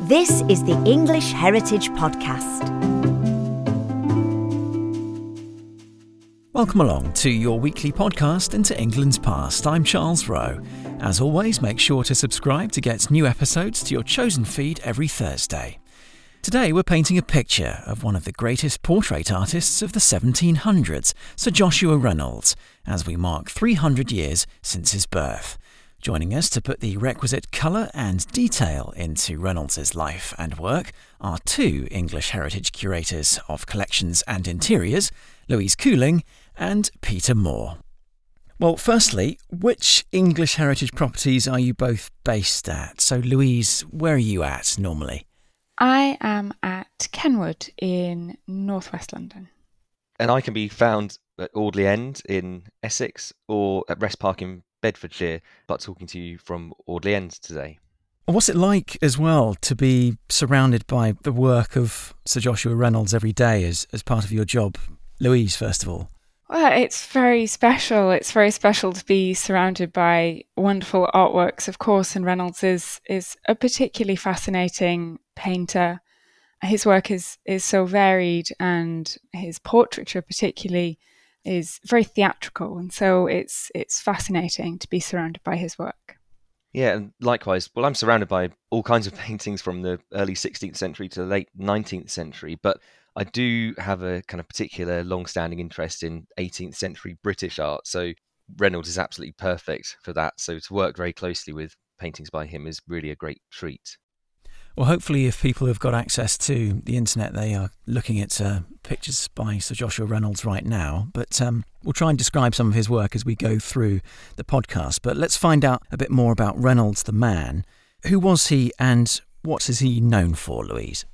This is the English Heritage Podcast. Welcome along to your weekly podcast Into England's Past. I'm Charles Rowe. As always, make sure to subscribe to get new episodes to your chosen feed every Thursday. Today we're painting a picture of one of the greatest portrait artists of the 1700s, Sir Joshua Reynolds, as we mark 300 years since his birth. Joining us to put the requisite colour and detail into Reynolds' life and work are two English heritage curators of collections and interiors, Louise Cooling and Peter Moore. Well, firstly, which English heritage properties are you both based at? So, Louise, where are you at normally? I am at Kenwood in northwest London. And I can be found at Audley End in Essex or at Rest Park in Bedfordshire, but talking to you from Audley End today. What's it like as well to be surrounded by the work of Sir Joshua Reynolds every day as part of your job? Louise, first of all. Well, it's very special. It's very special to be surrounded by wonderful artworks, of course, and Reynolds is a particularly fascinating painter. His work is so varied, and his portraiture particularly is very theatrical, and so it's fascinating to be surrounded by his work. Yeah, and likewise. Well, I'm surrounded by all kinds of paintings from the early 16th century to the late 19th century, but I do have a kind of particular long-standing interest in 18th century British art, so Reynolds is absolutely perfect for that. So to work very closely with paintings by him is really a great treat. Well, hopefully if people have got access to the internet, they are looking at pictures by Sir Joshua Reynolds right now. But we'll try and describe some of his work as we go through the podcast. But let's find out a bit more about Reynolds the man. Who was he and what is he known for, Louise?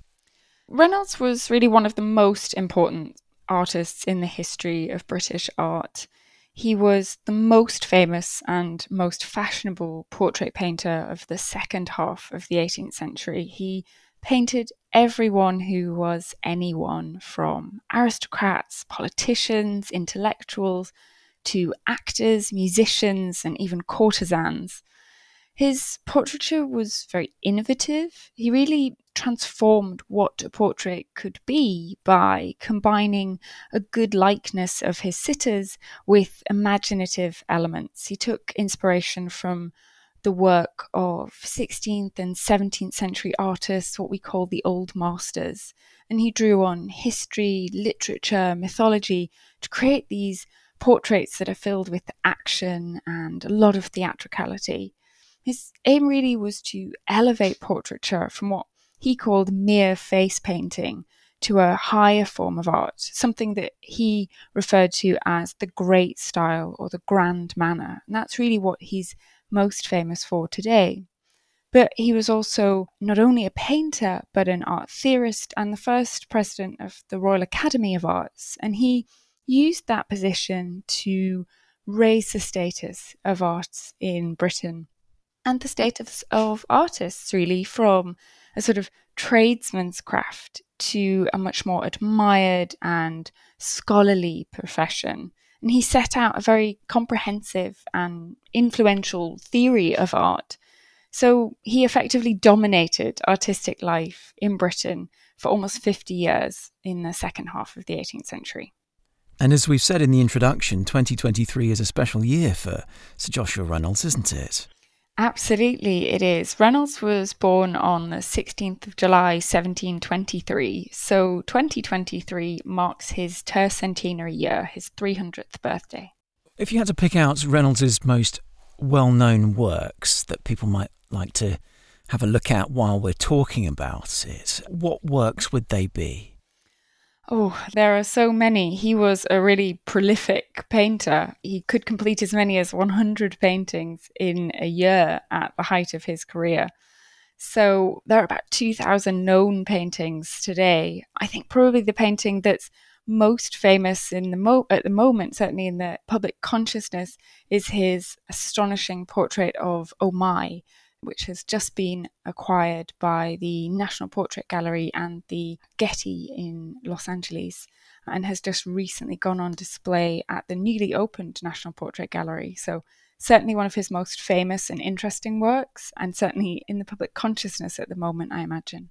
Reynolds was really one of the most important artists in the history of British art. He was the most famous and most fashionable portrait painter of the second half of the 18th century. He painted everyone who was anyone, from aristocrats, politicians, intellectuals, to actors, musicians, and even courtesans. His portraiture was very innovative. He really transformed what a portrait could be by combining a good likeness of his sitters with imaginative elements. He took inspiration from the work of 16th and 17th century artists, what we call the Old Masters, and he drew on history, literature, mythology to create these portraits that are filled with action and a lot of theatricality. His aim really was to elevate portraiture from what he called mere face painting to a higher form of art, something that he referred to as the great style or the grand manner. And that's really what he's most famous for today. But he was also not only a painter, but an art theorist and the first president of the Royal Academy of Arts. And he used that position to raise the status of arts in Britain and the status of artists, really, from a sort of tradesman's craft to a much more admired and scholarly profession. And he set out a very comprehensive and influential theory of art. So he effectively dominated artistic life in Britain for almost 50 years in the second half of the 18th century. And as we've said in the introduction, 2023 is a special year for Sir Joshua Reynolds, isn't it? Absolutely, it is. Reynolds was born on the 16th of July, 1723. So 2023 marks his tercentenary year, his 300th birthday. If you had to pick out Reynolds' most well-known works that people might like to have a look at while we're talking about it, what works would they be? Oh, there are so many. He was a really prolific painter. He could complete as many as 100 paintings in a year at the height of his career. So there are about 2,000 known paintings today. I think probably the painting that's most famous in at the moment, certainly in the public consciousness, is his astonishing portrait of Omai, which has just been acquired by the National Portrait Gallery and the Getty in Los Angeles, and has just recently gone on display at the newly opened National Portrait Gallery. So certainly one of his most famous and interesting works, and certainly in the public consciousness at the moment, I imagine.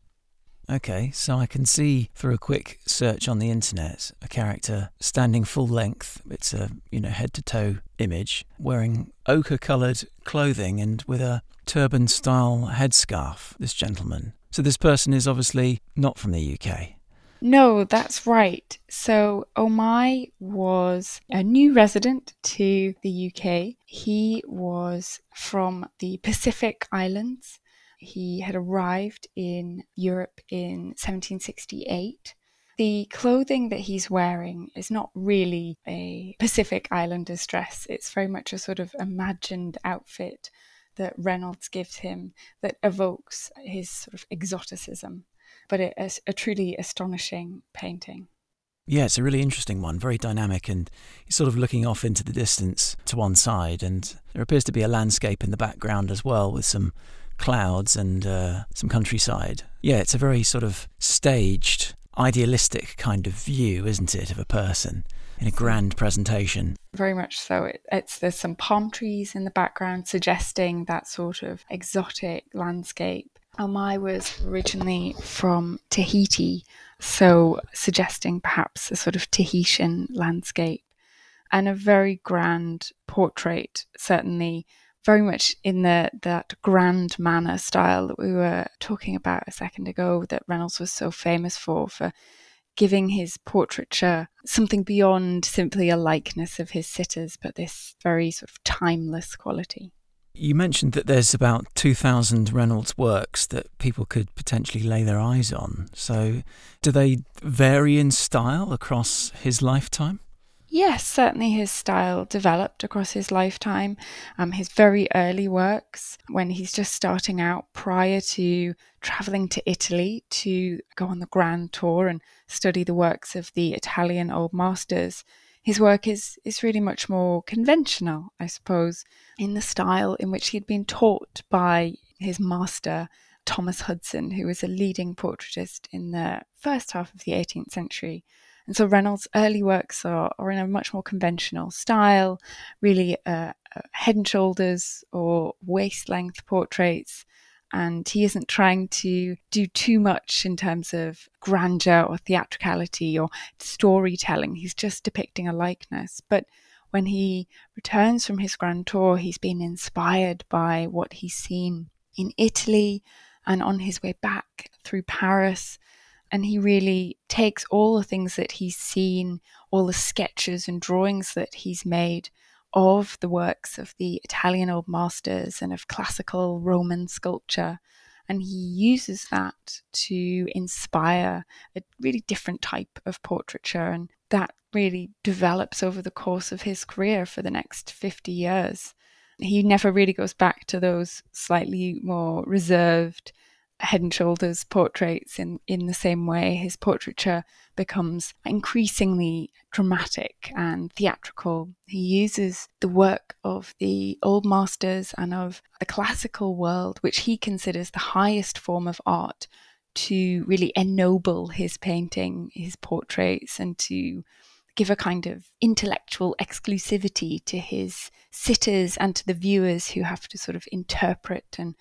Okay, so I can see through a quick search on the internet a character standing full length. It's a, you know, head-to-toe image, wearing ochre-coloured clothing and with a turban-style headscarf, this gentleman. So this person is obviously not from the UK. No, that's right. So Omai was a new resident to the UK. He was from the Pacific Islands. He had arrived in Europe in 1768. The clothing that he's wearing is not really a Pacific Islander's dress. It's very much a sort of imagined outfit that Reynolds gives him that evokes his sort of exoticism. But it is a truly astonishing painting. Yeah, it's a really interesting one, very dynamic, and he's sort of looking off into the distance to one side, and there appears to be a landscape in the background as well with some clouds and some countryside. Yeah, it's a very sort of staged, idealistic kind of view, isn't it, of a person in a grand presentation. Very much so. There's some palm trees in the background suggesting that sort of exotic landscape. Omai was originally from Tahiti, so suggesting perhaps a sort of Tahitian landscape, and a very grand portrait, certainly very much in that grand manner style that we were talking about a second ago that Reynolds was so famous for giving his portraiture something beyond simply a likeness of his sitters, but this very sort of timeless quality. You mentioned that there's about 2,000 Reynolds works that people could potentially lay their eyes on. So do they vary in style across his lifetime? Yes, certainly his style developed across his lifetime. His very early works, when he's just starting out prior to travelling to Italy to go on the grand tour and study the works of the Italian old masters, his work is really much more conventional, I suppose, in the style in which he'd been taught by his master, Thomas Hudson, who was a leading portraitist in the first half of the 18th century. And so Reynolds' early works are in a much more conventional style, really head and shoulders or waist-length portraits. And he isn't trying to do too much in terms of grandeur or theatricality or storytelling. He's just depicting a likeness. But when he returns from his grand tour, he's been inspired by what he's seen in Italy and on his way back through Paris. And he really takes all the things that he's seen, all the sketches and drawings that he's made of the works of the Italian old masters and of classical Roman sculpture. And he uses that to inspire a really different type of portraiture. And that really develops over the course of his career for the next 50 years. He never really goes back to those slightly more reserved head and shoulders portraits in the same way. His portraiture becomes increasingly dramatic and theatrical. He uses the work of the old masters and of the classical world, which he considers the highest form of art, to really ennoble his painting, his portraits, and to give a kind of intellectual exclusivity to his sitters and to the viewers who have to sort of interpret and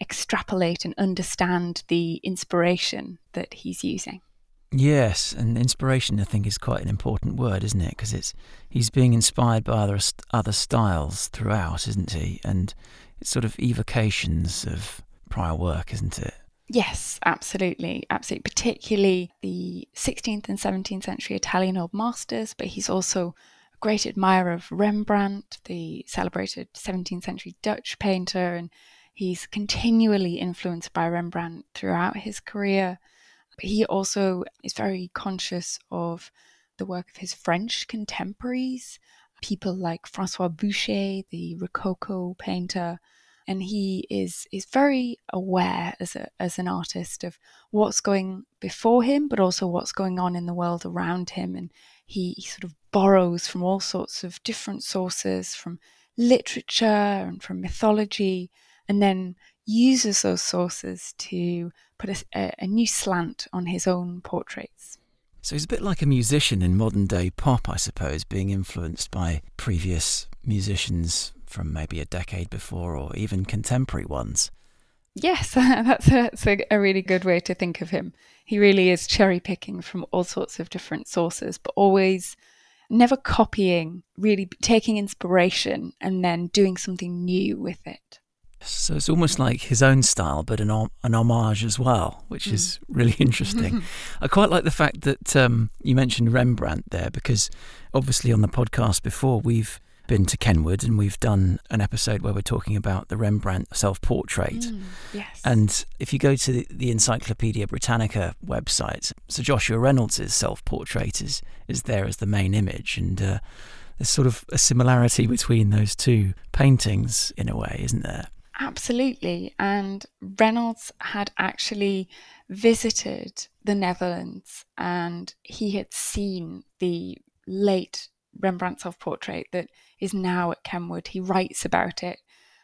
extrapolate and understand the inspiration that he's using. Yes, and inspiration, I think, is quite an important word, isn't it? Because he's being inspired by other styles throughout, isn't he? And it's sort of evocations of prior work, isn't it? Yes, absolutely, absolutely. Particularly the 16th and 17th century Italian old masters, but he's also a great admirer of Rembrandt, the celebrated 17th century Dutch painter, and he's continually influenced by Rembrandt throughout his career. But he also is very conscious of the work of his French contemporaries, people like François Boucher, the Rococo painter. And he is very aware as an artist of what's going before him, but also what's going on in the world around him. And he sort of borrows from all sorts of different sources, from literature and from mythology, and then uses those sources to put a new slant on his own portraits. So he's a bit like a musician in modern day pop, I suppose, being influenced by previous musicians from maybe a decade before or even contemporary ones. Yes, that's a really good way to think of him. He really is cherry picking from all sorts of different sources, but always never copying, really taking inspiration and then doing something new with it. So it's almost like his own style, but an homage as well, which is really interesting. I quite like the fact that you mentioned Rembrandt there, because obviously on the podcast before, we've been to Kenwood and we've done an episode where we're talking about the Rembrandt self-portrait. Yes. And if you go to the Encyclopaedia Britannica website, Sir Joshua Reynolds' self-portrait is there as the main image, and there's sort of a similarity between those two paintings in a way, isn't there? Absolutely. And Reynolds had actually visited the Netherlands and he had seen the late Rembrandt self-portrait that is now at Kenwood. He writes about it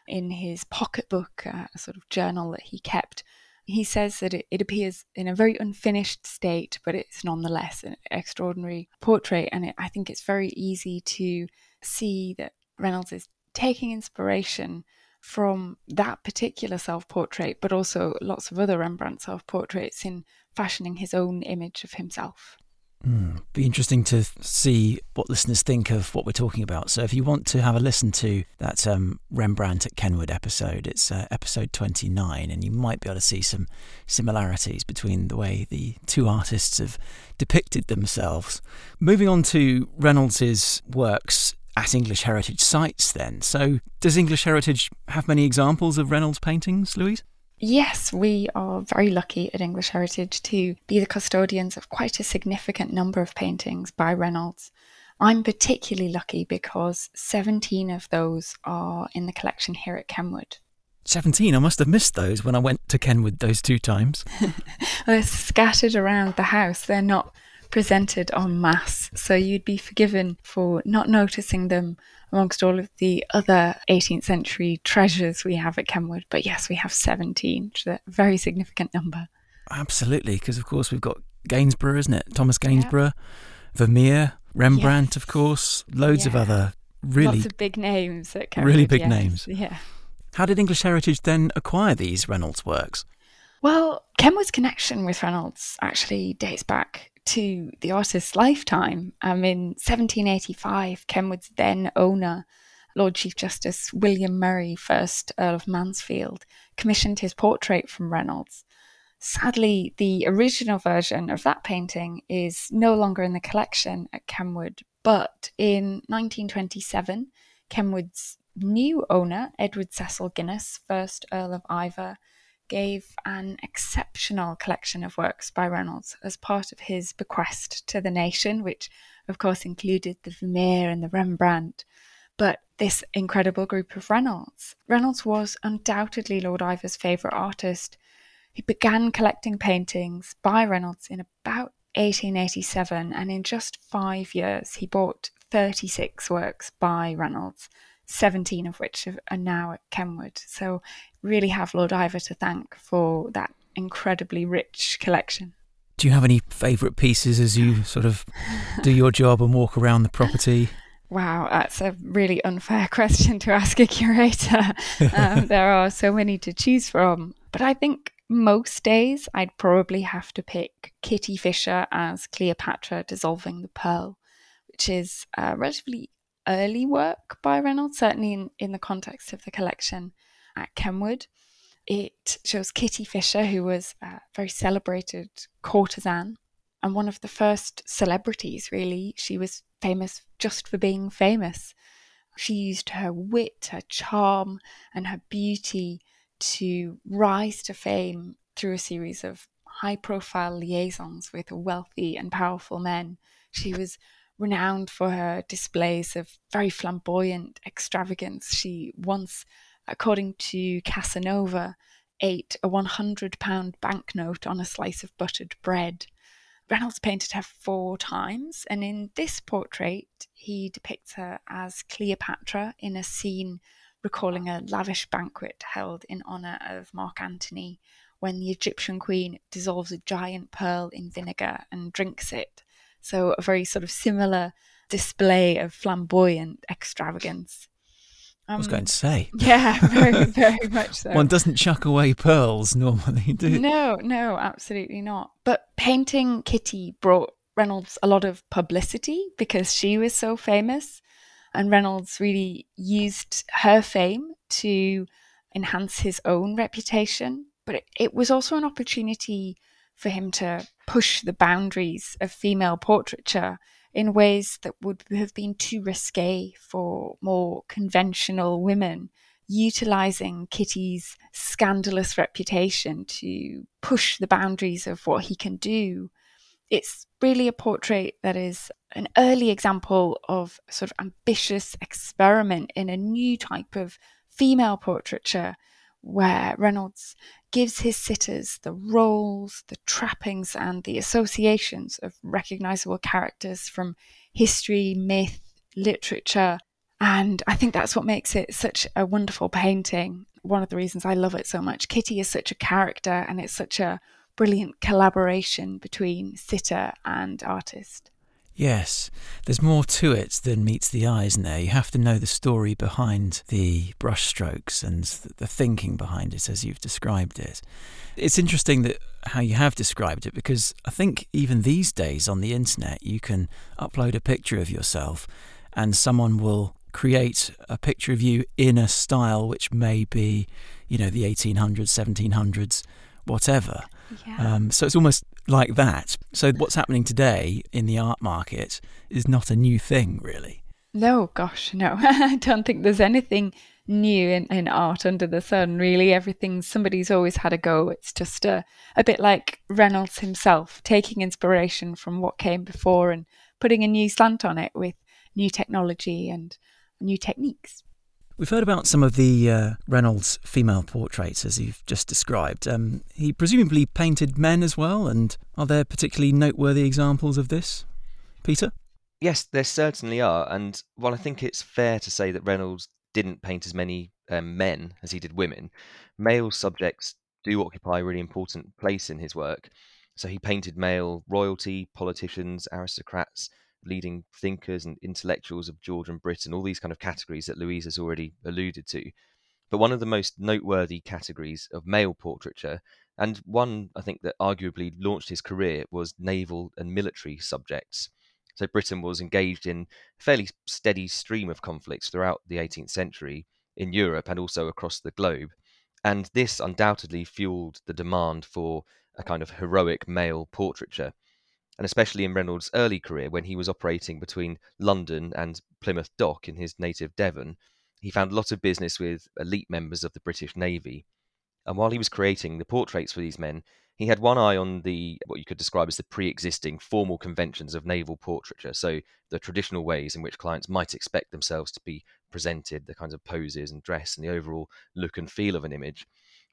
in his pocketbook, a sort of journal that he kept. He says that it appears in a very unfinished state, but it's nonetheless an extraordinary portrait. And I think it's very easy to see that Reynolds is taking inspiration from that particular self-portrait, but also lots of other Rembrandt self-portraits in fashioning his own image of himself. Be interesting to see what listeners think of what we're talking about. So if you want to have a listen to that Rembrandt at Kenwood episode, it's episode 29, and you might be able to see some similarities between the way the two artists have depicted themselves. Moving on to Reynolds's works at English Heritage sites then. So does English Heritage have many examples of Reynolds paintings, Louise? Yes, we are very lucky at English Heritage to be the custodians of quite a significant number of paintings by Reynolds. I'm particularly lucky because 17 of those are in the collection here at Kenwood. 17? I must have missed those when I went to Kenwood those two times. They're scattered around the house. They're not presented en masse, so you'd be forgiven for not noticing them amongst all of the other 18th century treasures we have at Kenwood. But yes, we have 17, which is a very significant number. Absolutely, because of course we've got Gainsborough, isn't it? Thomas Gainsborough, yep. Vermeer, Rembrandt, yes. Of course, loads of other really... Lots of big names at Kenwood. Really big names. Yeah. How did English Heritage then acquire these Reynolds works? Well, Kenwood's connection with Reynolds actually dates back to the artist's lifetime. In 1785, Kenwood's then owner, Lord Chief Justice William Murray, 1st Earl of Mansfield, commissioned his portrait from Reynolds. Sadly, the original version of that painting is no longer in the collection at Kenwood, but in 1927, Kenwood's new owner, Edward Cecil Guinness, 1st Earl of Iveagh, gave an exceptional collection of works by Reynolds as part of his bequest to the nation, which of course included the Vermeer and the Rembrandt. But this incredible group of Reynolds was undoubtedly Lord Ivor's favourite artist. He began collecting paintings by Reynolds in about 1887, and in just 5 years he bought 36 works by Reynolds, 17 of which are now at Kenwood. So really have Lord Ivor to thank for that incredibly rich collection. Do you have any favourite pieces as you sort of do your job and walk around the property? Wow, that's a really unfair question to ask a curator. There are so many to choose from. But I think most days I'd probably have to pick Kitty Fisher as Cleopatra dissolving the pearl, which is relatively early work by Reynolds, certainly in the context of the collection at Kenwood. It shows Kitty Fisher, who was a very celebrated courtesan and one of the first celebrities, really. She was famous just for being famous. She used her wit, her charm, and her beauty to rise to fame through a series of high-profile liaisons with wealthy and powerful men. She was renowned for her displays of very flamboyant extravagance. She once, according to Casanova, ate a £100 banknote on a slice of buttered bread. Reynolds painted her 4 times, and in this portrait he depicts her as Cleopatra in a scene recalling a lavish banquet held in honour of Mark Antony, when the Egyptian queen dissolves a giant pearl in vinegar and drinks it. So a very sort of similar display of flamboyant extravagance. I was going to say. Yeah, very, very much so. One doesn't chuck away pearls normally, do you? No, no, absolutely not. But painting Kitty brought Reynolds a lot of publicity because she was so famous, and Reynolds really used her fame to enhance his own reputation. But it was also an opportunity for him to push the boundaries of female portraiture in ways that would have been too risque for more conventional women, utilising Kitty's scandalous reputation to push the boundaries of what he can do. It's really a portrait that is an early example of sort of ambitious experiment in a new type of female portraiture, where Reynolds gives his sitters the roles, the trappings, and the associations of recognisable characters from history, myth, literature. And I think that's what makes it such a wonderful painting. One of the reasons I love it so much. Kitty is such a character, and it's such a brilliant collaboration between sitter and artist. Yes, there's more to it than meets the eye, isn't there? You have to know the story behind the brushstrokes and the thinking behind it as you've described it. It's interesting that how you have described it, because I think even these days on the internet you can upload a picture of yourself and someone will create a picture of you in a style which may be, you know, the 1800s, 1700s, whatever. Yeah. So it's almost like that. So what's happening today in the art market is not a new thing, really. No, gosh, no. I don't think there's anything new in art under the sun, really. Somebody's always had a go. It's just a bit like Reynolds himself, taking inspiration from what came before and putting a new slant on it with new technology and new techniques. We've heard about some of the Reynolds female portraits, as you've just described. He presumably painted men as well, and are there particularly noteworthy examples of this, Peter? Yes, there certainly are, and while I think it's fair to say that Reynolds didn't paint as many men as he did women, male subjects do occupy a really important place in his work. So he painted male royalty, politicians, aristocrats, leading thinkers and intellectuals of Georgian Britain, all these kind of categories that Louise has already alluded to. But one of the most noteworthy categories of male portraiture, and one I think that arguably launched his career, was naval and military subjects. So Britain was engaged in a fairly steady stream of conflicts throughout the 18th century in Europe and also across the globe. And this undoubtedly fueled the demand for a kind of heroic male portraiture. And especially in Reynolds' early career, when he was operating between London and Plymouth Dock in his native Devon, he found a lot of business with elite members of the British Navy. And while he was creating the portraits for these men, he had one eye on the what you could describe as the pre-existing formal conventions of naval portraiture, so the traditional ways in which clients might expect themselves to be presented, the kinds of poses and dress and the overall look and feel of an image.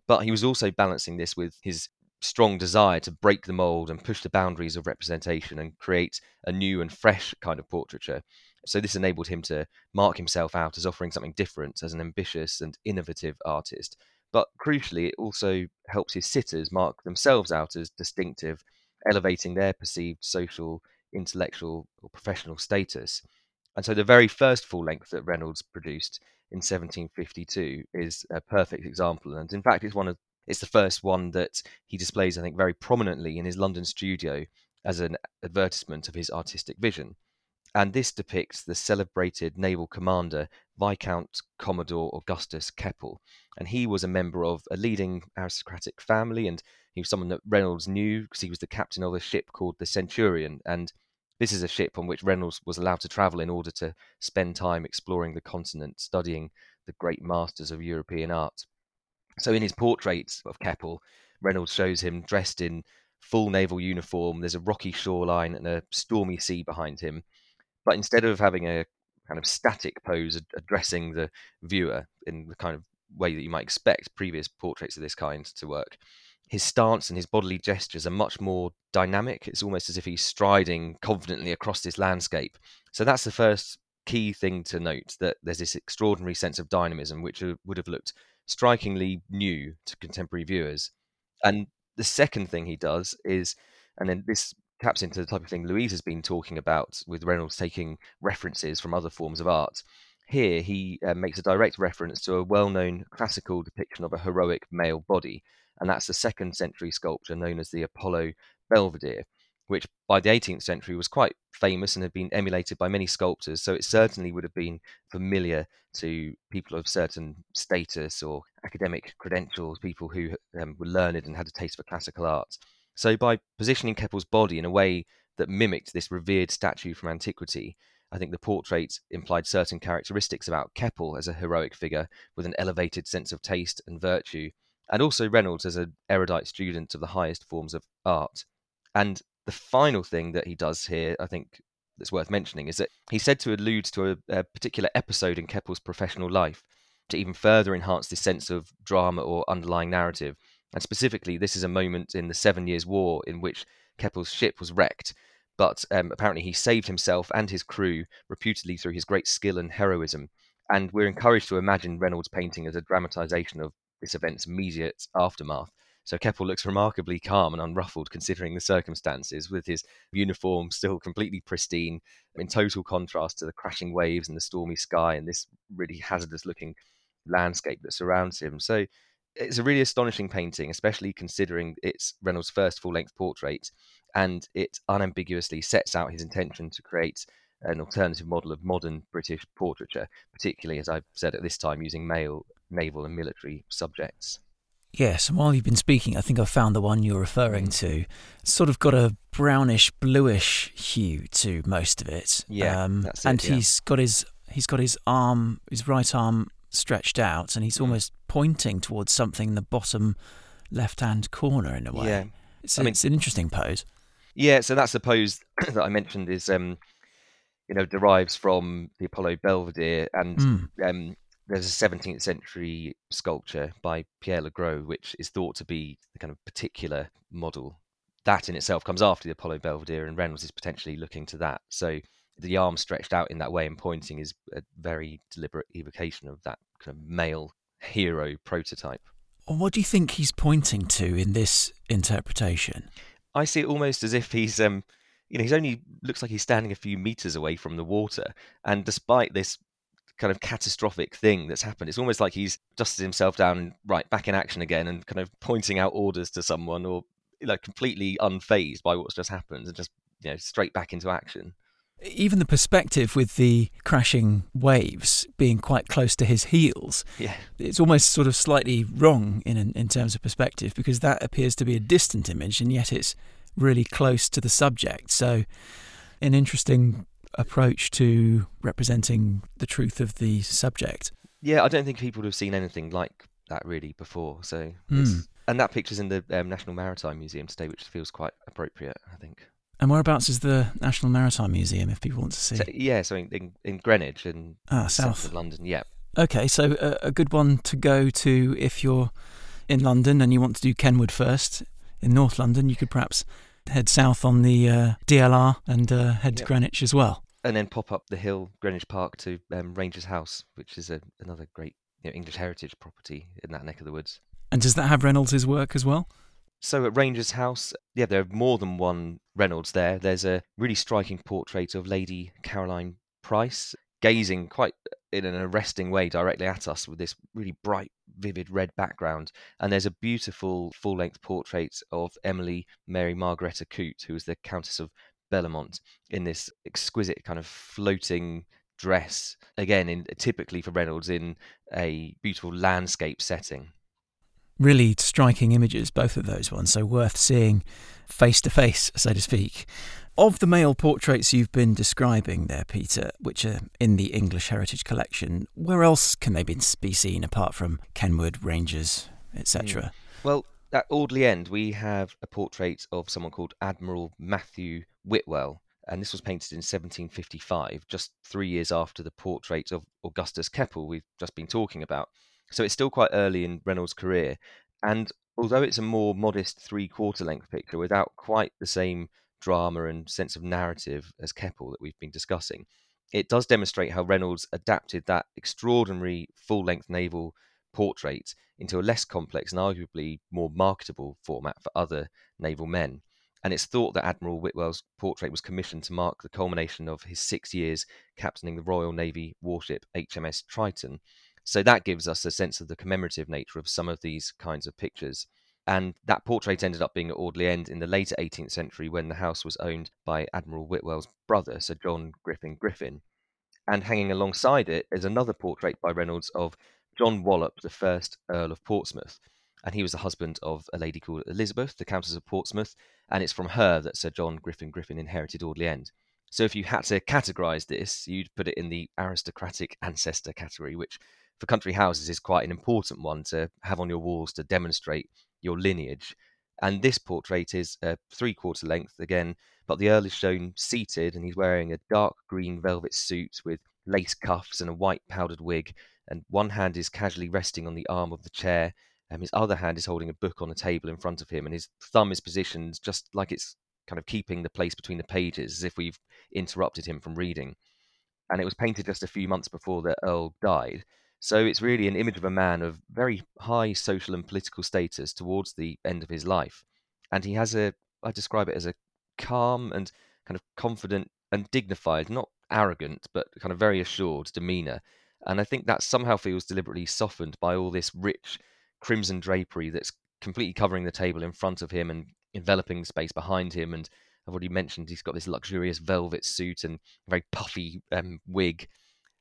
But he was also balancing this with his strong desire to break the mould and push the boundaries of representation and create a new and fresh kind of portraiture. So this enabled him to mark himself out as offering something different as an ambitious and innovative artist. But crucially, it also helps his sitters mark themselves out as distinctive, elevating their perceived social, intellectual or professional status. And so the very first full length that Reynolds produced in 1752 is a perfect example. And in fact, it's the first one that he displays, I think, very prominently in his London studio as an advertisement of his artistic vision. And this depicts the celebrated naval commander, Viscount Commodore Augustus Keppel. And he was a member of a leading aristocratic family, and he was someone that Reynolds knew because he was the captain of a ship called the Centurion. And this is a ship on which Reynolds was allowed to travel in order to spend time exploring the continent, studying the great masters of European art. So in his portraits of Keppel, Reynolds shows him dressed in full naval uniform. There's a rocky shoreline and a stormy sea behind him. But instead of having a kind of static pose addressing the viewer in the kind of way that you might expect previous portraits of this kind to work, his stance and his bodily gestures are much more dynamic. It's almost as if he's striding confidently across this landscape. So that's the first key thing to note, that there's this extraordinary sense of dynamism, which would have looked strikingly new to contemporary viewers. And the second thing he does is, and then this taps into the type of thing Louise has been talking about with Reynolds taking references from other forms of art, Here he makes a direct reference to a well-known classical depiction of a heroic male body, and that's the 2nd century sculpture known as the Apollo Belvedere, which by the 18th century was quite famous and had been emulated by many sculptors, so it certainly would have been familiar to people of certain status or academic credentials, people who were learned and had a taste for classical arts. So by positioning Keppel's body in a way that mimicked this revered statue from antiquity, I think the portrait implied certain characteristics about Keppel as a heroic figure with an elevated sense of taste and virtue, and also Reynolds as an erudite student of the highest forms of art. And the final thing that he does here, I think that's worth mentioning, is that he's said to allude to a particular episode in Keppel's professional life to even further enhance this sense of drama or underlying narrative. And specifically, this is a moment in the 7 Years' War in which Keppel's ship was wrecked, but apparently he saved himself and his crew reputedly through his great skill and heroism. And we're encouraged to imagine Reynolds' painting as a dramatisation of this event's immediate aftermath. So Keppel looks remarkably calm and unruffled considering the circumstances, with his uniform still completely pristine, in total contrast to the crashing waves and the stormy sky and this really hazardous looking landscape that surrounds him. So it's a really astonishing painting, especially considering it's Reynolds' first full-length portrait, and it unambiguously sets out his intention to create an alternative model of modern British portraiture, particularly, as I've said at this time, using male, naval and military subjects. Yes, and while you've been speaking, I think I've found the one you're referring to. It's sort of got a brownish-bluish hue to most of it. Yeah, that's it, and yeah. he's got his arm, his right arm stretched out, and he's almost pointing towards something in the bottom left-hand corner in a way. Yeah, it's an interesting pose. Yeah, so that's the pose that I mentioned is, derives from the Apollo Belvedere, and there's a 17th century sculpture by Pierre Le Gros, which is thought to be the kind of particular model. That in itself comes after the Apollo Belvedere, and Reynolds is potentially looking to that. So the arm stretched out in that way and pointing is a very deliberate evocation of that kind of male hero prototype. What do you think he's pointing to in this interpretation? I see it almost as if he's... he's only looks like he's standing a few metres away from the water. And despite this kind of catastrophic thing that's happened, it's almost like he's dusted himself down, right, back in action again, and kind of pointing out orders to someone, or completely unfazed by what's just happened and just straight back into action. Even the perspective with the crashing waves being quite close to his heels, it's almost sort of slightly wrong in terms of perspective, because that appears to be a distant image and yet it's really close to the subject. So an interesting approach to representing the truth of the subject. Yeah, I don't think people have seen anything like that really before. So, and that picture's in the National Maritime Museum today, which feels quite appropriate, I think. And whereabouts is the National Maritime Museum, if people want to see? So in Greenwich and south of London. Yeah. Okay, so a good one to go to if you're in London and you want to do Kenwood first. In North London, you could perhaps head south on the DLR and head to Greenwich as well. And then pop up the hill, Greenwich Park, to Ranger's House, which is another great English heritage property in that neck of the woods. And does that have Reynolds' work as well? So at Ranger's House, there are more than one Reynolds there. There's a really striking portrait of Lady Caroline Price, gazing quite in an arresting way directly at us with this really bright, vivid red background. And there's a beautiful full-length portrait of Emily Mary Margaretta Coote, who was the Countess of Bellamont, in this exquisite kind of floating dress, again, typically for Reynolds, in a beautiful landscape setting. Really striking images, both of those ones, so worth seeing face to face, so to speak. Of the male portraits you've been describing there, Peter, which are in the English Heritage Collection, where else can they be seen apart from Kenwood, Rangers, etc.? Well, at Audley End, we have a portrait of someone called Admiral Matthew Whitwell, and this was painted in 1755, just 3 years after the portrait of Augustus Keppel we've just been talking about. So it's still quite early in Reynolds' career. And although it's a more modest three-quarter length picture without quite the same drama and sense of narrative as Keppel that we've been discussing, it does demonstrate how Reynolds adapted that extraordinary full-length naval portrait into a less complex and arguably more marketable format for other naval men. and it's thought that Admiral Whitwell's portrait was commissioned to mark the culmination of his 6 years captaining the Royal Navy warship HMS Triton. So that gives us a sense of the commemorative nature of some of these kinds of pictures. And that portrait ended up being at Audley End in the later 18th century when the house was owned by Admiral Whitwell's brother, Sir John Griffin Griffin. And hanging alongside it is another portrait by Reynolds of John Wallop, the first Earl of Portsmouth. And he was the husband of a lady called Elizabeth, the Countess of Portsmouth, and it's from her that Sir John Griffin Griffin inherited Audley End. So if you had to categorise this, you'd put it in the aristocratic ancestor category, which for country houses is quite an important one to have on your walls to demonstrate your lineage. And this portrait is three-quarter length again, but the Earl is shown seated and he's wearing a dark green velvet suit with lace cuffs and a white powdered wig, and one hand is casually resting on the arm of the chair. His other hand is holding a book on a table in front of him, and his thumb is positioned just like it's kind of keeping the place between the pages, as if we've interrupted him from reading. And it was painted just a few months before the Earl died. So it's really an image of a man of very high social and political status towards the end of his life. And he has I describe it as a calm and kind of confident and dignified, not arrogant, but kind of very assured demeanour. And I think that somehow feels deliberately softened by all this rich crimson drapery that's completely covering the table in front of him and enveloping the space behind him. And I've already mentioned he's got this luxurious velvet suit and a very puffy wig.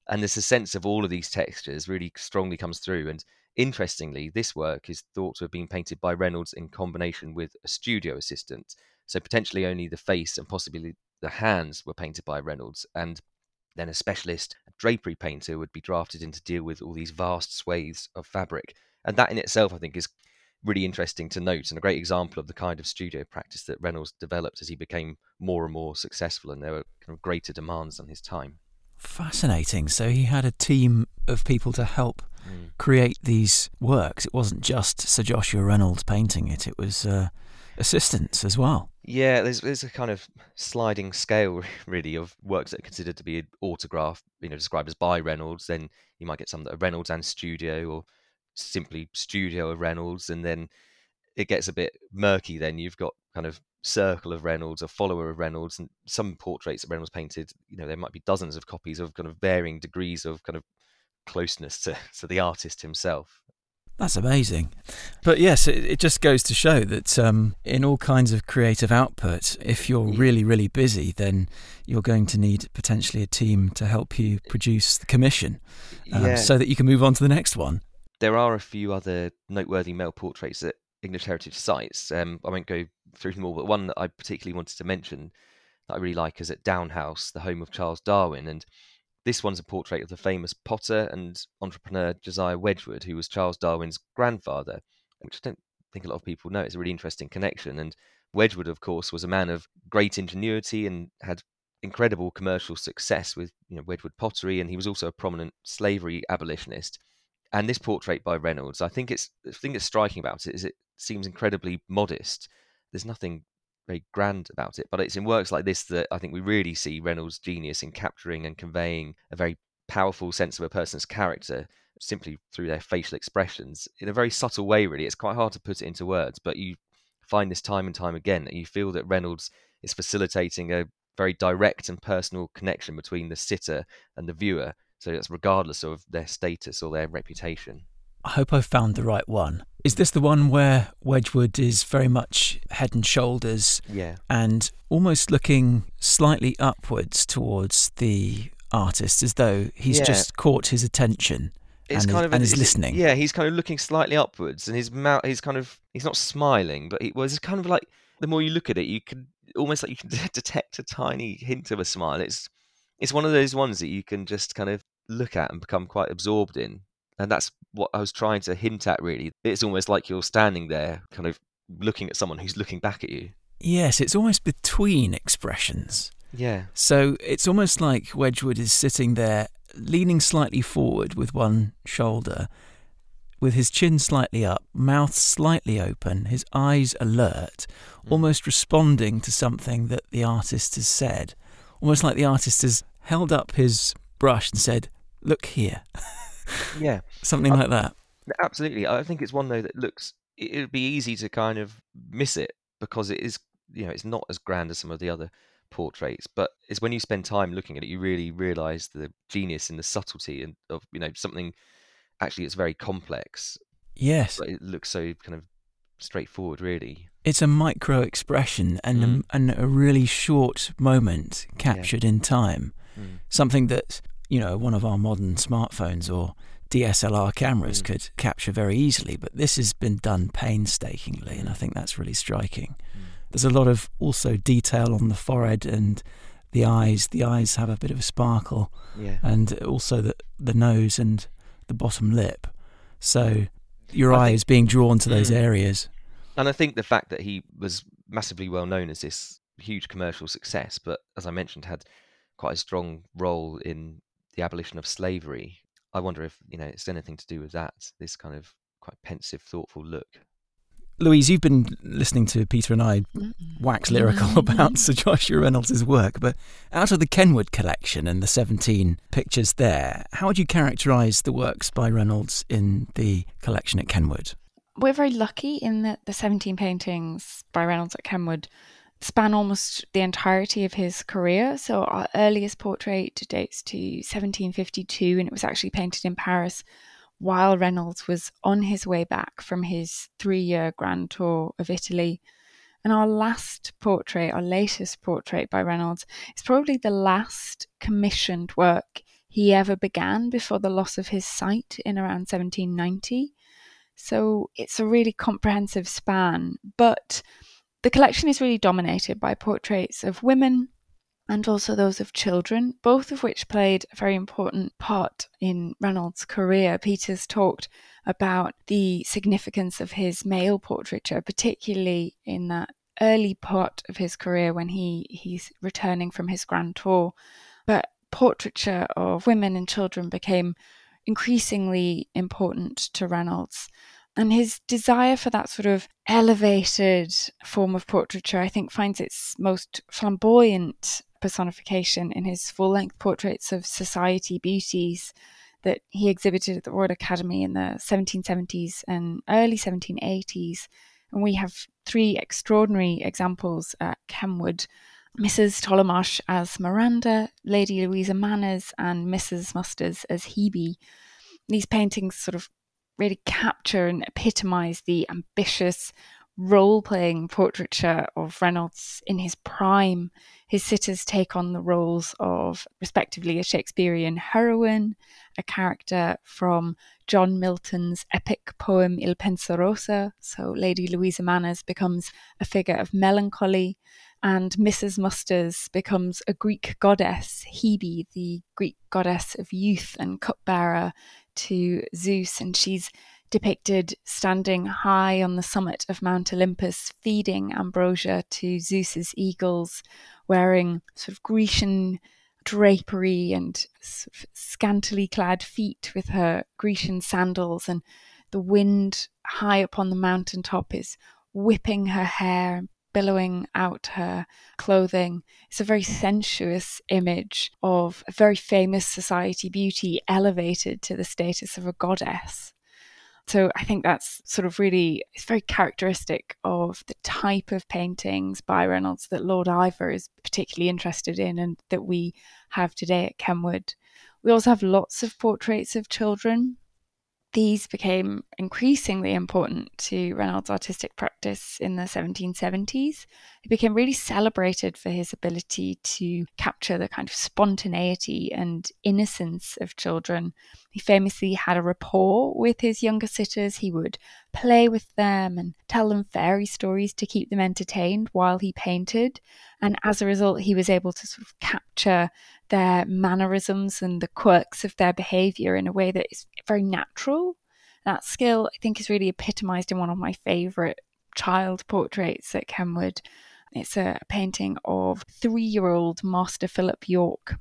And there's a sense of all of these textures really strongly comes through. And interestingly, this work is thought to have been painted by Reynolds in combination with a studio assistant. So potentially only the face and possibly the hands were painted by Reynolds. And then a specialist drapery painter would be drafted in to deal with all these vast swathes of fabric. And that in itself, I think, is really interesting to note and a great example of the kind of studio practice that Reynolds developed as he became more and more successful and there were kind of greater demands on his time. Fascinating. So he had a team of people to help create these works. It wasn't just Sir Joshua Reynolds painting it. It was assistants as well. Yeah, there's a kind of sliding scale, really, of works that are considered to be an autograph, described as by Reynolds. Then you might get some that are Reynolds and studio, or simply studio of Reynolds, and then it gets a bit murky. Then you've got kind of circle of Reynolds, a follower of Reynolds, and some portraits that Reynolds painted, there might be dozens of copies of kind of varying degrees of kind of closeness to the artist himself. That's amazing. But yes, it just goes to show that in all kinds of creative output, if you're really, really busy, then you're going to need potentially a team to help you produce the commission so that you can move on to the next one. There are a few other noteworthy male portraits at English Heritage Sites. I won't go through them all, but one that I particularly wanted to mention that I really like is at Down House, the home of Charles Darwin. And this one's a portrait of the famous potter and entrepreneur Josiah Wedgwood, who was Charles Darwin's grandfather, which I don't think a lot of people know. It's a really interesting connection. And Wedgwood, of course, was a man of great ingenuity and had incredible commercial success with Wedgwood pottery. And he was also a prominent slavery abolitionist. And this portrait by Reynolds, I think the thing that's striking about it is it seems incredibly modest. There's nothing very grand about it, but it's in works like this that I think we really see Reynolds' genius in capturing and conveying a very powerful sense of a person's character simply through their facial expressions in a very subtle way, really. It's quite hard to put it into words, but you find this time and time again, and you feel that Reynolds is facilitating a very direct and personal connection between the sitter and the viewer. So that's regardless of their status or their reputation. I hope I've found the right one. Is this the one where Wedgwood is very much head and shoulders and almost looking slightly upwards towards the artist as though he's just caught his attention and is listening? Yeah, he's kind of looking slightly upwards and his mouth, he's not smiling, but it's kind of like the more you look at it, you can detect a tiny hint of a smile. It's one of those ones that you can just kind of look at and become quite absorbed in. And that's what I was trying to hint at, really. It's almost like you're standing there kind of looking at someone who's looking back at you. Yes, it's almost between expressions. Yeah. So it's almost like Wedgwood is sitting there leaning slightly forward with one shoulder, with his chin slightly up, mouth slightly open, his eyes alert, almost responding to something that the artist has said. Almost like the artist has held up his brush and said, "Look here." Yeah. Something like that. Absolutely. I think it's one, though, that it would be easy to kind of miss it because it is you know, it's not as grand as some of the other portraits, but it's when you spend time looking at it, you really realize the genius and the subtlety and of, you know, something actually it's very complex. Yes. But it looks so kind of straightforward, really. It's a micro expression and a really short moment captured in time. Mm. Something that, you know, one of our modern smartphones or DSLR cameras could capture very easily, but this has been done painstakingly, and I think that's really striking. Mm. There's a lot of also detail on the forehead and the eyes. The eyes have a bit of a sparkle, and also the nose and the bottom lip. So your eye is being drawn to those areas. And I think the fact that he was massively well known as this huge commercial success, but as I mentioned, had quite a strong role in the abolition of slavery. I wonder if, you know, it's anything to do with that, this kind of quite pensive, thoughtful look. Louise, you've been listening to Peter and I wax lyrical about Sir Joshua Reynolds' work, but out of the Kenwood collection and the 17 pictures there, how would you characterise the works by Reynolds in the collection at Kenwood? We're very lucky in that the 17 paintings by Reynolds at Kenwood span almost the entirety of his career. So our earliest portrait dates to 1752, and it was actually painted in Paris while Reynolds was on his way back from his 3-year grand tour of Italy. And our last portrait, our latest portrait by Reynolds, is probably the last commissioned work he ever began before the loss of his sight in around 1790. So it's a really comprehensive span, but the collection is really dominated by portraits of women and also those of children, both of which played a very important part in Reynolds' career. Peter's talked about the significance of his male portraiture, particularly in that early part of his career when he's returning from his grand tour. But portraiture of women and children became increasingly important to Reynolds. And his desire for that sort of elevated form of portraiture, I think, finds its most flamboyant personification in his full-length portraits of society beauties that he exhibited at the Royal Academy in the 1770s and early 1780s. And we have 3 extraordinary examples at Kenwood: Mrs. Tollemache as Miranda, Lady Louisa Manners, and Mrs. Musters as Hebe. These paintings sort of really capture and epitomise the ambitious role-playing portraiture of Reynolds in his prime. His sitters take on the roles of, respectively, a Shakespearean heroine, a character from John Milton's epic poem Il Penserosa, so Lady Louisa Manners becomes a figure of melancholy, and Mrs. Musters becomes a Greek goddess, Hebe, the Greek goddess of youth and cupbearer to Zeus, and she's depicted standing high on the summit of Mount Olympus, feeding ambrosia to Zeus's eagles, wearing sort of Grecian drapery and sort of scantily clad feet with her Grecian sandals, and the wind high upon the mountaintop is whipping her hair and billowing out her clothing. It's a very sensuous image of a very famous society beauty elevated to the status of a goddess. So I think that's sort of really, it's very characteristic of the type of paintings by Reynolds that Lord Ivor is particularly interested in and that we have today at Kenwood. We also have lots of portraits of children. These became increasingly important to Reynolds' artistic practice in the 1770s. He became really celebrated for his ability to capture the kind of spontaneity and innocence of children. He famously had a rapport with his younger sitters. He would play with them and tell them fairy stories to keep them entertained while he painted. And as a result, he was able to sort of capture their mannerisms and the quirks of their behaviour in a way that is very natural. That skill, I think, is really epitomised in one of my favourite child portraits at Kenwood. It's a painting of 3-year-old Master Philip York.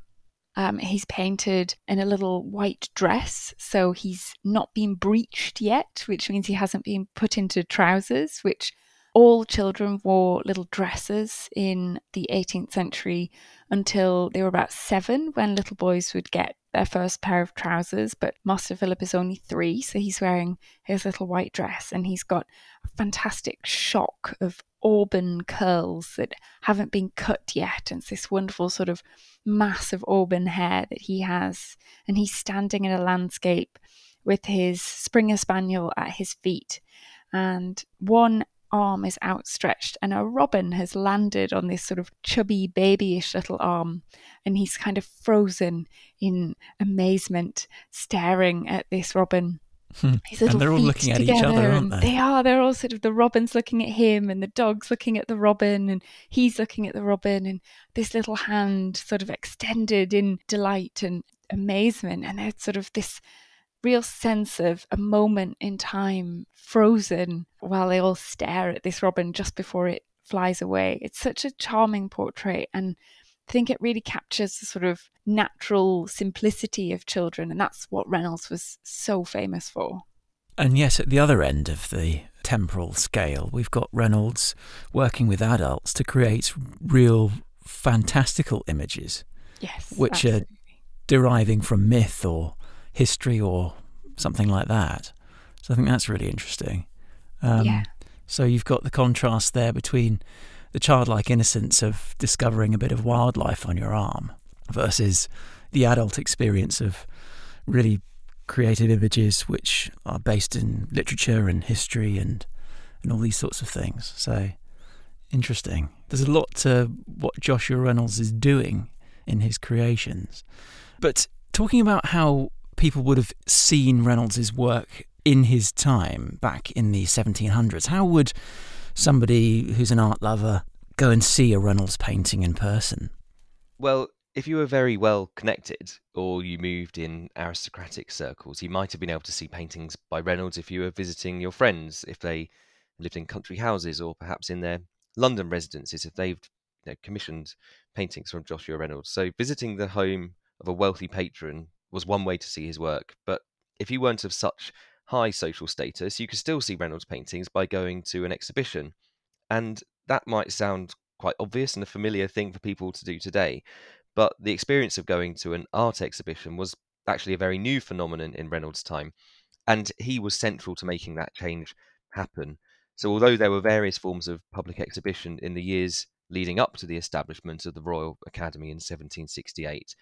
He's painted in a little white dress, so he's not been breeched yet, which means he hasn't been put into trousers, which All children wore little dresses in the 18th century until they were about 7, when little boys would get their first pair of trousers. But Master Philip is only 3, so he's wearing his little white dress, and he's got a fantastic shock of auburn curls that haven't been cut yet, and it's this wonderful sort of mass of auburn hair that he has, and he's standing in a landscape with his Springer Spaniel at his feet, and one arm is outstretched and a robin has landed on this sort of chubby, babyish little arm, and he's kind of frozen in amazement staring at this robin. And they're all looking at each other, aren't they? They are. They're all sort of, the robin's looking at him and the dog's looking at the robin and he's looking at the robin, and this little hand sort of extended in delight and amazement, and there's sort of this real sense of a moment in time frozen while they all stare at this robin just before it flies away. It's such a charming portrait, and I think it really captures the sort of natural simplicity of children, and that's what Reynolds was so famous for. And yet at the other end of the temporal scale, we've got Reynolds working with adults to create real fantastical images. Yes, which absolutely. Are deriving from myth or history or something like that. So I think that's really interesting. Yeah. So you've got the contrast there between the childlike innocence of discovering a bit of wildlife on your arm versus the adult experience of really creative images which are based in literature and history and all these sorts of things. So, interesting. There's a lot to what Joshua Reynolds is doing in his creations. But talking about how people would have seen Reynolds' work in his time back in the 1700s, how would somebody who's an art lover go and see a Reynolds painting in person? Well, if you were very well connected or you moved in aristocratic circles, you might have been able to see paintings by Reynolds if you were visiting your friends, if they lived in country houses, or perhaps in their London residences, if they've commissioned paintings from Joshua Reynolds. So visiting the home of a wealthy patron was one way to see his work. But if you weren't of such high social status, you could still see Reynolds' paintings by going to an exhibition. And that might sound quite obvious and a familiar thing for people to do today, but the experience of going to an art exhibition was actually a very new phenomenon in Reynolds' time, and he was central to making that change happen. So although there were various forms of public exhibition in the years leading up to the establishment of the Royal Academy in 1768,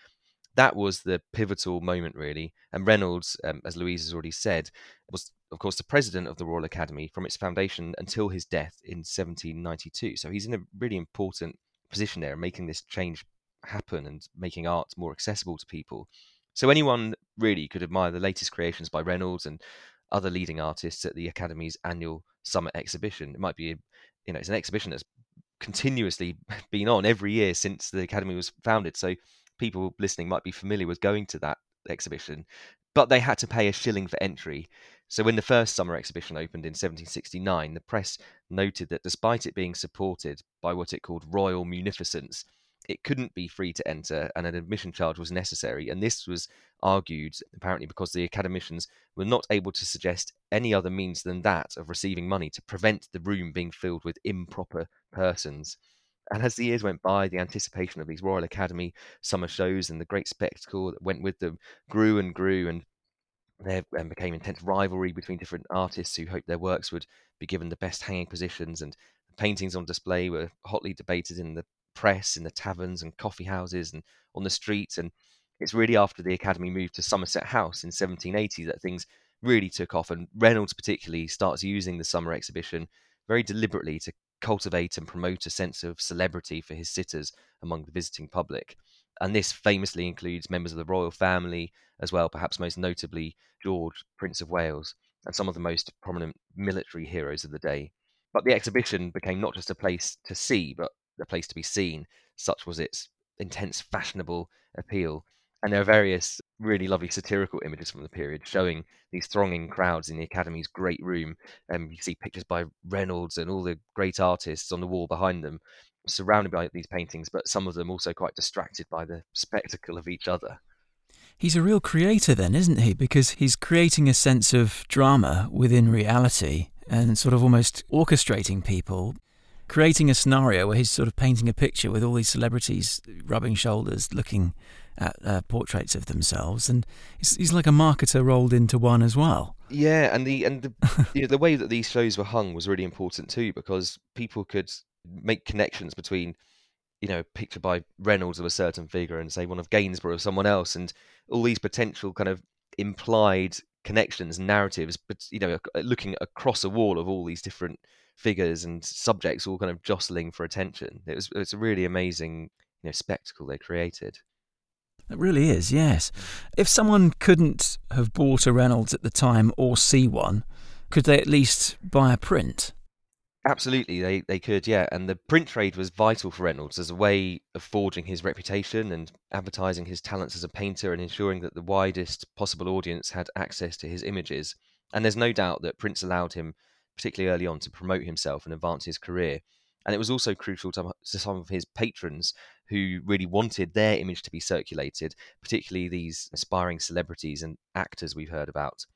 that was the pivotal moment, really. And Reynolds, as Louise has already said, was, of course, the president of the Royal Academy from its foundation until his death in 1792. So he's in a really important position there, making this change happen and making art more accessible to people. So anyone really could admire the latest creations by Reynolds and other leading artists at the Academy's annual summer exhibition. It might be, it's an exhibition that's continuously been on every year since the Academy was founded. So people listening might be familiar with going to that exhibition, but they had to pay £1 for entry. So when the first summer exhibition opened in 1769, the press noted that despite it being supported by what it called royal munificence, it couldn't be free to enter and an admission charge was necessary. And this was argued apparently because the academicians were not able to suggest any other means than that of receiving money to prevent the room being filled with improper persons. And as the years went by, the anticipation of these Royal Academy summer shows and the great spectacle that went with them grew and grew, and there became intense rivalry between different artists who hoped their works would be given the best hanging positions, and the paintings on display were hotly debated in the press, in the taverns and coffee houses and on the streets. And it's really after the Academy moved to Somerset House in 1780 that things really took off, and Reynolds particularly starts using the summer exhibition very deliberately to cultivate and promote a sense of celebrity for his sitters among the visiting public. And this famously includes members of the royal family as well, perhaps most notably George, Prince of Wales, and some of the most prominent military heroes of the day. But the exhibition became not just a place to see, but a place to be seen. Such was its intense fashionable appeal. And there are various really lovely satirical images from the period showing these thronging crowds in the Academy's great room. You see pictures by Reynolds and all the great artists on the wall behind them, surrounded by these paintings, but some of them also quite distracted by the spectacle of each other. He's a real creator then, isn't he? Because he's creating a sense of drama within reality and sort of almost orchestrating people, creating a scenario where he's sort of painting a picture with all these celebrities rubbing shoulders, looking at portraits of themselves, and he's like a marketer rolled into one as well. Yeah, and the you know, the way that these shows were hung was really important too, because people could make connections between, you know, a picture by Reynolds of a certain figure and say one of Gainsborough or someone else, and all these potential kind of implied connections, narratives, but, you know, looking across a wall of all these different figures and subjects all kind of jostling for attention. It's a really amazing, you know, spectacle they created. It really is, yes. If someone couldn't have bought a Reynolds at the time or see one, could they at least buy a print? Absolutely, they could, yeah. And the print trade was vital for Reynolds as a way of forging his reputation and advertising his talents as a painter and ensuring that the widest possible audience had access to his images. And there's no doubt that prints allowed him, particularly early on, to promote himself and advance his career. And it was also crucial to some of his patrons who really wanted their image to be circulated, particularly these aspiring celebrities and actors we've heard about.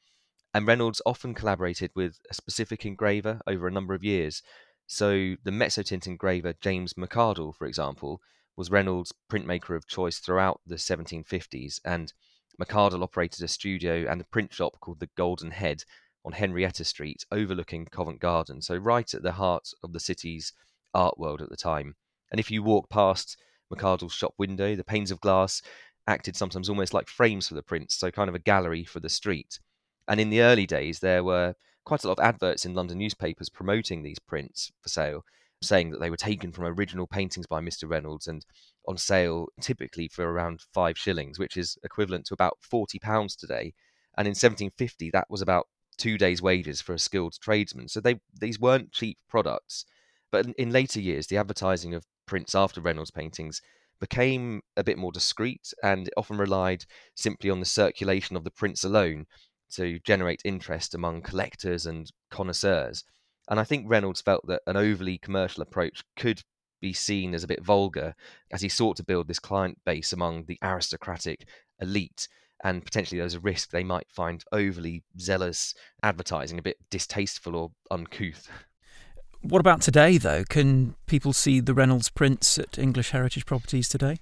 And Reynolds often collaborated with a specific engraver over a number of years. So the mezzotint engraver James McArdle, for example, was Reynolds' printmaker of choice throughout the 1750s, and McArdle operated a studio and a print shop called the Golden Head on Henrietta Street, overlooking Covent Garden, so right at the heart of the city's art world at the time. And if you walk past McArdle's shop window, the panes of glass acted sometimes almost like frames for the prints, so kind of a gallery for the street. And in the early days, there were quite a lot of adverts in London newspapers promoting these prints for sale, saying that they were taken from original paintings by Mr. Reynolds and on sale typically for around 5 shillings, which is equivalent to about £40 today. And in 1750, that was about 2 days' wages for a skilled tradesman. So these weren't cheap products. But in later years, the advertising of prints after Reynolds' paintings became a bit more discreet, and it often relied simply on the circulation of the prints alone to generate interest among collectors and connoisseurs. And I think Reynolds felt that an overly commercial approach could be seen as a bit vulgar, as he sought to build this client base among the aristocratic elite, and potentially there's a risk they might find overly zealous advertising a bit distasteful or uncouth. What about today, though? Can people see the Reynolds prints at English heritage properties today?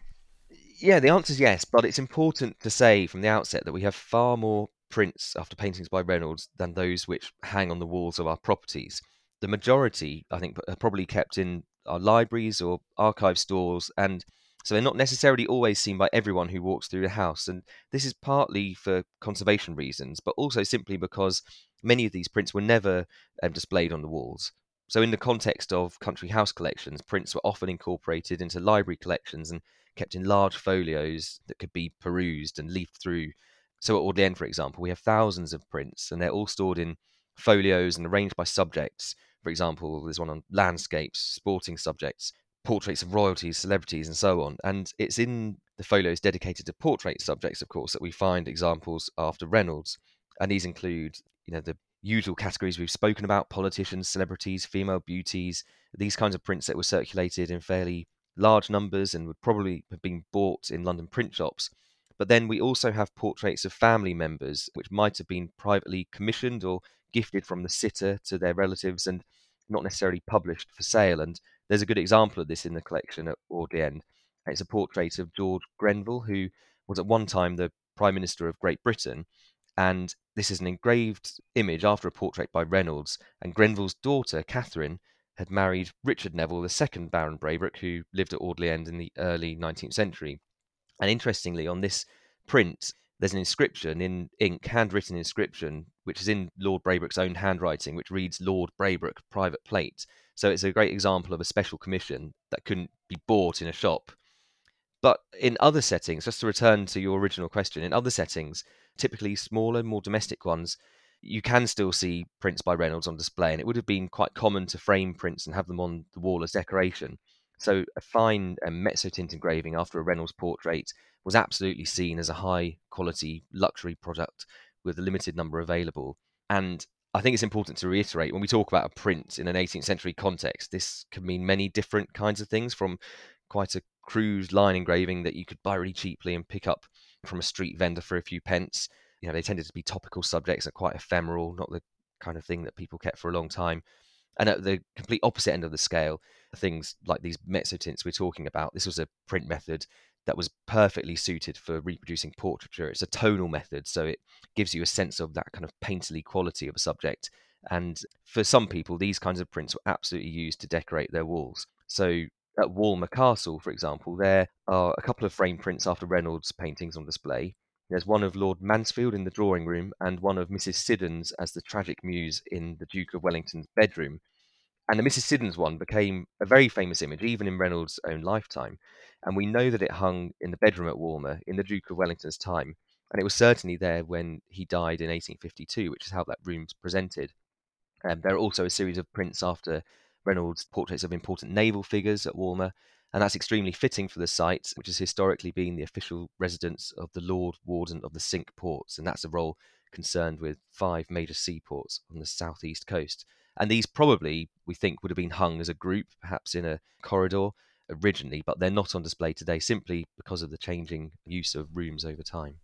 Yeah, the answer is yes, but it's important to say from the outset that we have far more prints after paintings by Reynolds than those which hang on the walls of our properties. The majority, I think, are probably kept in our libraries or archive stores, and so they're not necessarily always seen by everyone who walks through the house. And this is partly for conservation reasons, but also simply because many of these prints were never displayed on the walls. So in the context of country house collections, prints were often incorporated into library collections and kept in large folios that could be perused and leafed through. So at Audley End, for example, we have thousands of prints, and they're all stored in folios and arranged by subjects. For example, there's one on landscapes, sporting subjects, portraits of royalties, celebrities, and so on. And it's in the folios dedicated to portrait subjects, of course, that we find examples after Reynolds. And these include, you know, the usual categories we've spoken about: politicians, celebrities, female beauties, these kinds of prints that were circulated in fairly large numbers and would probably have been bought in London print shops. But then we also have portraits of family members, which might have been privately commissioned or gifted from the sitter to their relatives and not necessarily published for sale. And there's a good example of this in the collection at Audley End. It's a portrait of George Grenville, who was at one time the Prime Minister of Great Britain. And this is an engraved image after a portrait by Reynolds. And Grenville's daughter, Catherine, had married Richard Neville, the second Baron Braybrooke, who lived at Audley End in the early 19th century. And interestingly, on this print, there's an inscription in ink, handwritten inscription, which is in Lord Braybrooke's own handwriting, which reads "Lord Braybrooke, private plate." So it's a great example of a special commission that couldn't be bought in a shop. But in other settings, just to return to your original question, in other settings, typically smaller, more domestic ones, you can still see prints by Reynolds on display. And it would have been quite common to frame prints and have them on the wall as decoration. So a fine mezzotint engraving after a Reynolds portrait was absolutely seen as a high-quality luxury product with a limited number available. And I think it's important to reiterate, when we talk about a print in an 18th century context, this can mean many different kinds of things, from quite a crude line engraving that you could buy really cheaply and pick up from a street vendor for a few pence. You know, they tended to be topical subjects and quite ephemeral, not the kind of thing that people kept for a long time. And at the complete opposite end of the scale, things like these mezzotints we're talking about, this was a print method that was perfectly suited for reproducing portraiture. It's a tonal method, so it gives you a sense of that kind of painterly quality of a subject. And for some people, these kinds of prints were absolutely used to decorate their walls. So at Walmer Castle, for example, there are a couple of frame prints after Reynolds' paintings on display. There's one of Lord Mansfield in the drawing room and one of Mrs. Siddons as the tragic muse in the Duke of Wellington's bedroom. And the Mrs. Siddons one became a very famous image, even in Reynolds' own lifetime. And we know that it hung in the bedroom at Walmer in the Duke of Wellington's time. And it was certainly there when he died in 1852, which is how that room's presented. There are also a series of prints after Reynolds' portraits of important naval figures at Walmer. And that's extremely fitting for the site, which has historically been the official residence of the Lord Warden of the Cinque Ports. And that's a role concerned with 5 major seaports on the southeast coast. And these probably, we think, would have been hung as a group, perhaps in a corridor originally, but they're not on display today simply because of the changing use of rooms over time.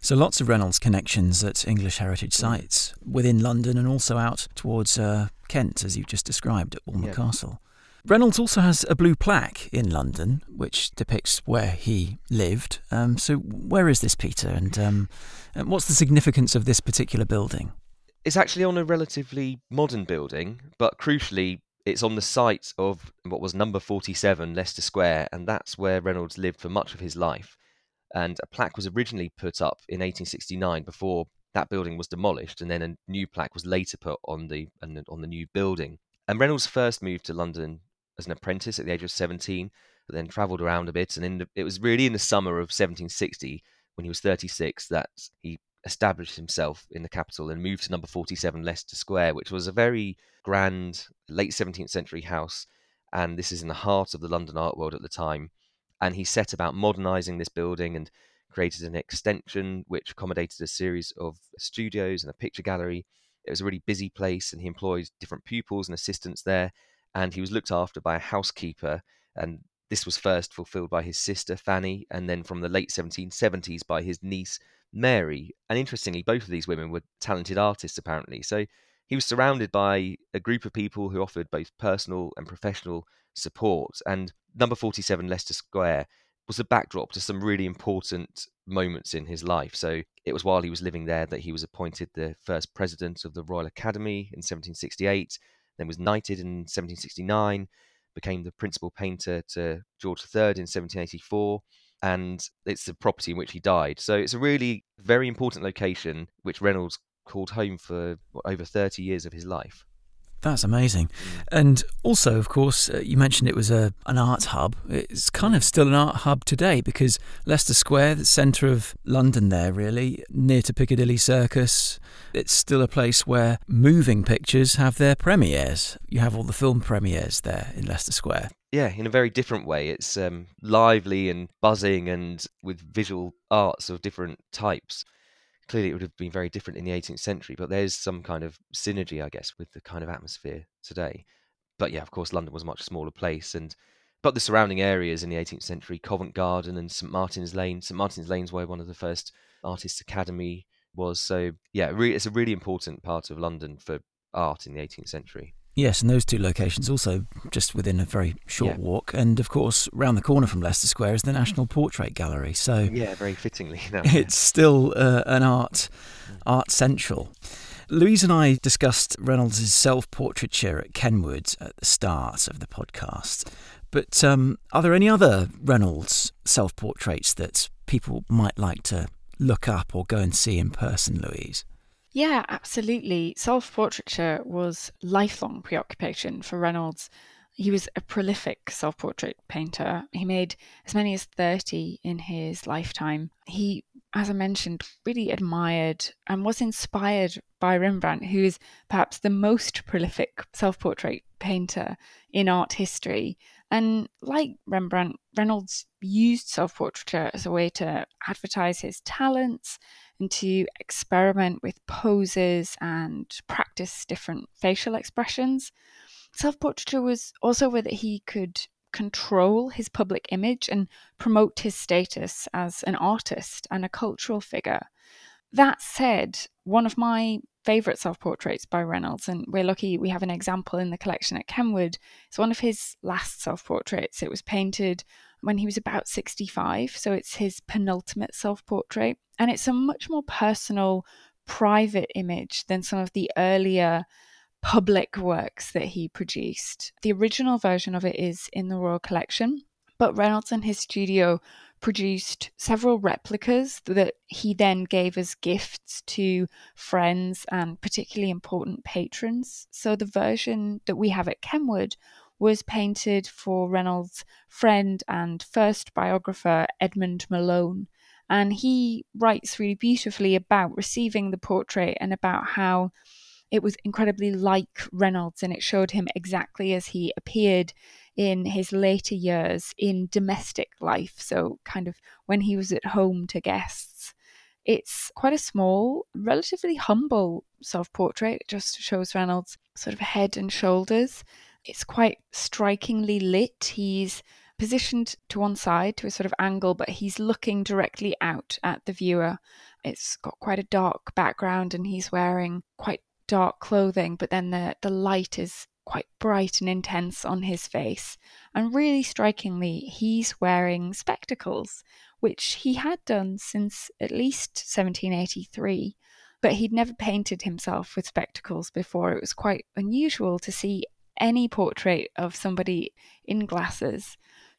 So lots of Reynolds connections at English heritage sites within London and also out towards Kent, as you just described, at Walmer Castle. Reynolds also has a blue plaque in London, which depicts where he lived. So where is this, Peter? And what's the significance of this particular building? It's actually on a relatively modern building, but crucially, it's on the site of what was number 47 Leicester Square, and that's where Reynolds lived for much of his life. And a plaque was originally put up in 1869 before that building was demolished, and then a new plaque was later put on the new building. And Reynolds first moved to London as an apprentice at the age of 17, but then travelled around a bit. And it was really in the summer of 1760, when he was 36, that he established himself in the capital and moved to number 47 Leicester Square, which was a very grand late 17th century house. And this is in the heart of the London art world at the time. And he set about modernising this building and created an extension which accommodated a series of studios and a picture gallery. It was a really busy place, and he employed different pupils and assistants there. And he was looked after by a housekeeper. And this was first fulfilled by his sister, Fanny, and then from the late 1770s by his niece, Mary. And interestingly, both of these women were talented artists, apparently. So he was surrounded by a group of people who offered both personal and professional support. And number 47 Leicester Square was the backdrop to some really important moments in his life. So it was while he was living there that he was appointed the first president of the Royal Academy in 1768, then was knighted in 1769, became the principal painter to George III in 1784, and it's the property in which he died. So it's a really very important location, which Reynolds called home for over 30 years of his life. That's amazing. And also, of course, you mentioned it was an art hub. It's kind of still an art hub today because Leicester Square, the centre of London there really, near to Piccadilly Circus, it's still a place where moving pictures have their premieres. You have all the film premieres there in Leicester Square. Yeah, in a very different way. It's lively and buzzing and with visual arts of different types. Clearly, it would have been very different in the 18th century, but there's some kind of synergy, I guess, with the kind of atmosphere today. But yeah, of course, London was a much smaller place. But the surrounding areas in the 18th century, Covent Garden and St. Martin's Lane. St. Martin's Lane's where one of the first artists' academy was. So yeah, it's a really important part of London for art in the 18th century. Yes, and those two locations also just within a very short walk. And, of course, round the corner from Leicester Square is the National Portrait Gallery. So yeah, very fittingly. It's still an art central. Louise and I discussed Reynolds' self-portraiture at Kenwood at the start of the podcast. But are there any other Reynolds self-portraits that people might like to look up or go and see in person, Louise? Yeah, absolutely. Self-portraiture was a lifelong preoccupation for Reynolds. He was a prolific self-portrait painter. He made as many as 30 in his lifetime. He, as I mentioned, really admired and was inspired by Rembrandt, who is perhaps the most prolific self-portrait painter in art history. And like Rembrandt, Reynolds used self-portraiture as a way to advertise his talents and to experiment with poses and practice different facial expressions. Self-portraiture was also a way that he could control his public image and promote his status as an artist and a cultural figure. That said, one of my favourite self-portraits by Reynolds, and we're lucky we have an example in the collection at Kenwood, it's one of his last self-portraits. It was painted when he was about 65, so it's his penultimate self-portrait, and it's a much more personal, private image than some of the earlier public works that he produced. The original version of it is in the Royal Collection, but Reynolds and his studio produced several replicas that he then gave as gifts to friends and particularly important patrons. So the version that we have at Kenwood was painted for Reynolds' friend and first biographer, Edmund Malone. And he writes really beautifully about receiving the portrait and about how it was incredibly like Reynolds, and it showed him exactly as he appeared in his later years in domestic life, so kind of when he was at home to guests. It's quite a small, relatively humble self-portrait. It just shows Reynolds sort of head and shoulders. It's quite strikingly lit. He's positioned to one side to a sort of angle, but he's looking directly out at the viewer. It's got quite a dark background and he's wearing quite dark clothing, but then the light is quite bright and intense on his face. And really strikingly, he's wearing spectacles, which he had done since at least 1783, but he'd never painted himself with spectacles before. It was quite unusual to see any portrait of somebody in glasses.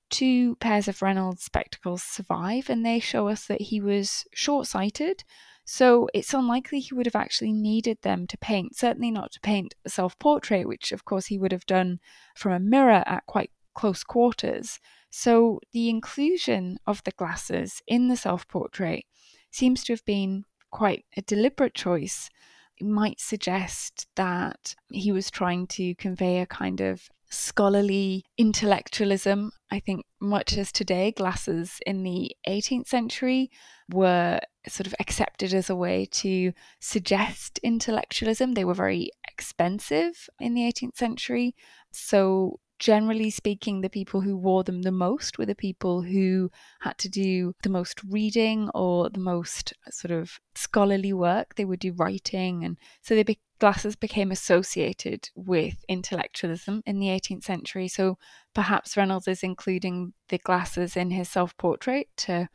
Two pairs of Reynolds' spectacles survive, and they show us that he was short-sighted, so it's unlikely he would have actually needed them to paint, certainly not to paint a self-portrait, which of course he would have done from a mirror at quite close quarters. So the inclusion of the glasses in the self-portrait seems to have been quite a deliberate choice. It might suggest that he was trying to convey a kind of scholarly intellectualism. I think much as today, glasses in the 18th century were sort of accepted as a way to suggest intellectualism. They were very expensive in the 18th century. So generally speaking, the people who wore them the most were the people who had to do the most reading or the most sort of scholarly work. They would do writing, and so glasses became associated with intellectualism in the 18th century. So perhaps Reynolds is including the glasses in his self-portrait to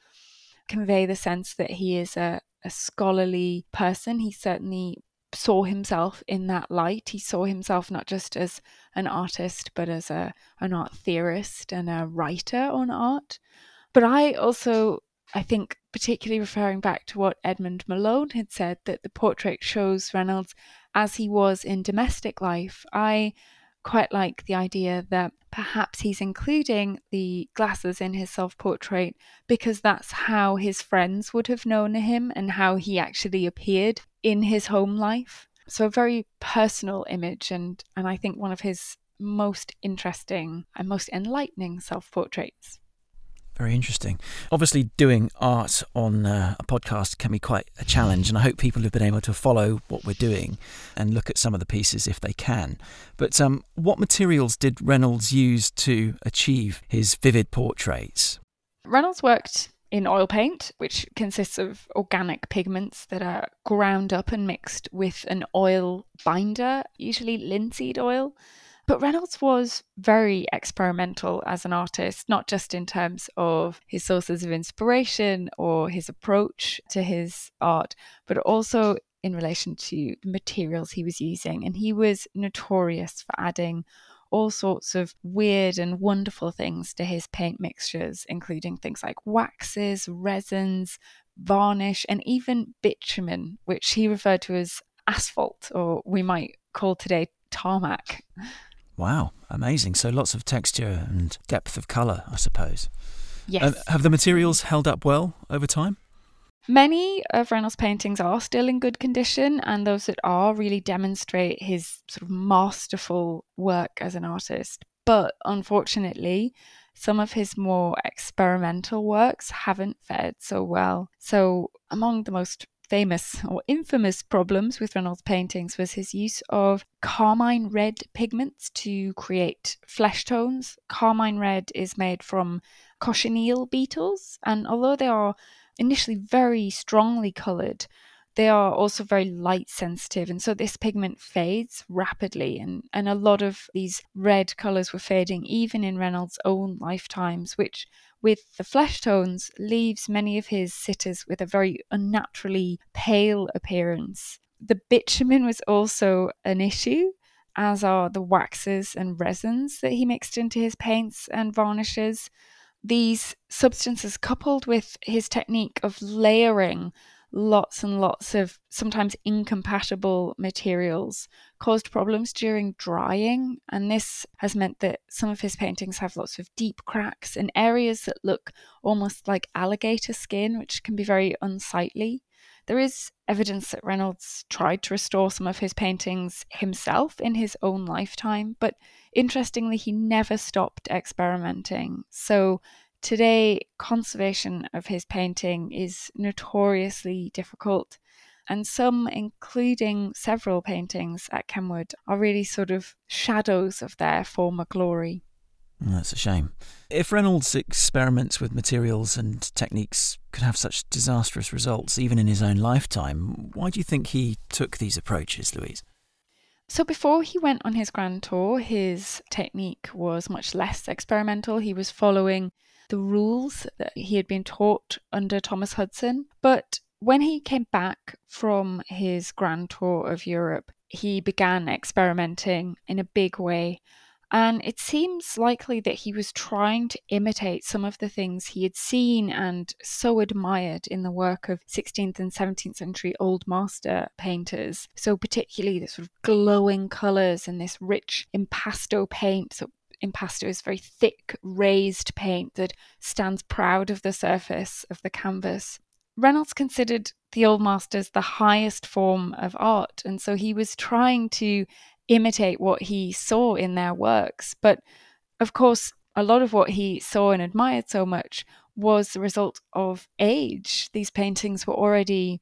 convey the sense that he is a scholarly person. He certainly saw himself in that light. He saw himself not just as an artist, but as an art theorist and a writer on art. But I think, particularly referring back to what Edmund Malone had said, that the portrait shows Reynolds as he was in domestic life, I quite like the idea that perhaps he's including the glasses in his self-portrait because that's how his friends would have known him and how he actually appeared in his home life. So a very personal image, and I think one of his most interesting and most enlightening self-portraits. Very interesting. Obviously, doing art on a podcast can be quite a challenge, and I hope people have been able to follow what we're doing and look at some of the pieces if they can. But what materials did Reynolds use to achieve his vivid portraits? Reynolds worked in oil paint, which consists of organic pigments that are ground up and mixed with an oil binder, usually linseed oil. But Reynolds was very experimental as an artist, not just in terms of his sources of inspiration or his approach to his art, but also in relation to the materials he was using. And he was notorious for adding all sorts of weird and wonderful things to his paint mixtures, including things like waxes, resins, varnish, and even bitumen, which he referred to as asphalt, or we might call today tarmac. Wow, amazing. So lots of texture and depth of colour, I suppose. Yes. Have the materials held up well over time? Many of Reynolds' paintings are still in good condition, and those that are really demonstrate his sort of masterful work as an artist. But unfortunately, some of his more experimental works haven't fared so well. So among the most famous or infamous problems with Reynolds' paintings was his use of carmine red pigments to create flesh tones. Carmine red is made from cochineal beetles, and although they are initially very strongly coloured, they are also very light sensitive. And so this pigment fades rapidly. And a lot of these red colours were fading even in Reynolds' own lifetimes, which with the flesh tones leaves many of his sitters with a very unnaturally pale appearance. The bitumen was also an issue, as are the waxes and resins that he mixed into his paints and varnishes. These substances, coupled with his technique of layering lots and lots of sometimes incompatible materials, caused problems during drying, and this has meant that some of his paintings have lots of deep cracks and areas that look almost like alligator skin, which can be very unsightly. There is evidence that Reynolds tried to restore some of his paintings himself in his own lifetime, but interestingly, he never stopped experimenting. So today, conservation of his painting is notoriously difficult, and some, including several paintings at Kenwood, are really sort of shadows of their former glory. That's a shame. If Reynolds' experiments with materials and techniques could have such disastrous results, even in his own lifetime, why do you think he took these approaches, Louise? So before he went on his grand tour, his technique was much less experimental. He was following the rules that he had been taught under Thomas Hudson. But when he came back from his grand tour of Europe, he began experimenting in a big way. And it seems likely that he was trying to imitate some of the things he had seen and so admired in the work of 16th and 17th century Old Master painters. So particularly the sort of glowing colours and this rich impasto paint. So impasto is very thick, raised paint that stands proud of the surface of the canvas. Reynolds considered the Old Masters the highest form of art, and so he was trying to imitate what he saw in their works. But of course, a lot of what he saw and admired so much was the result of age. These paintings were already,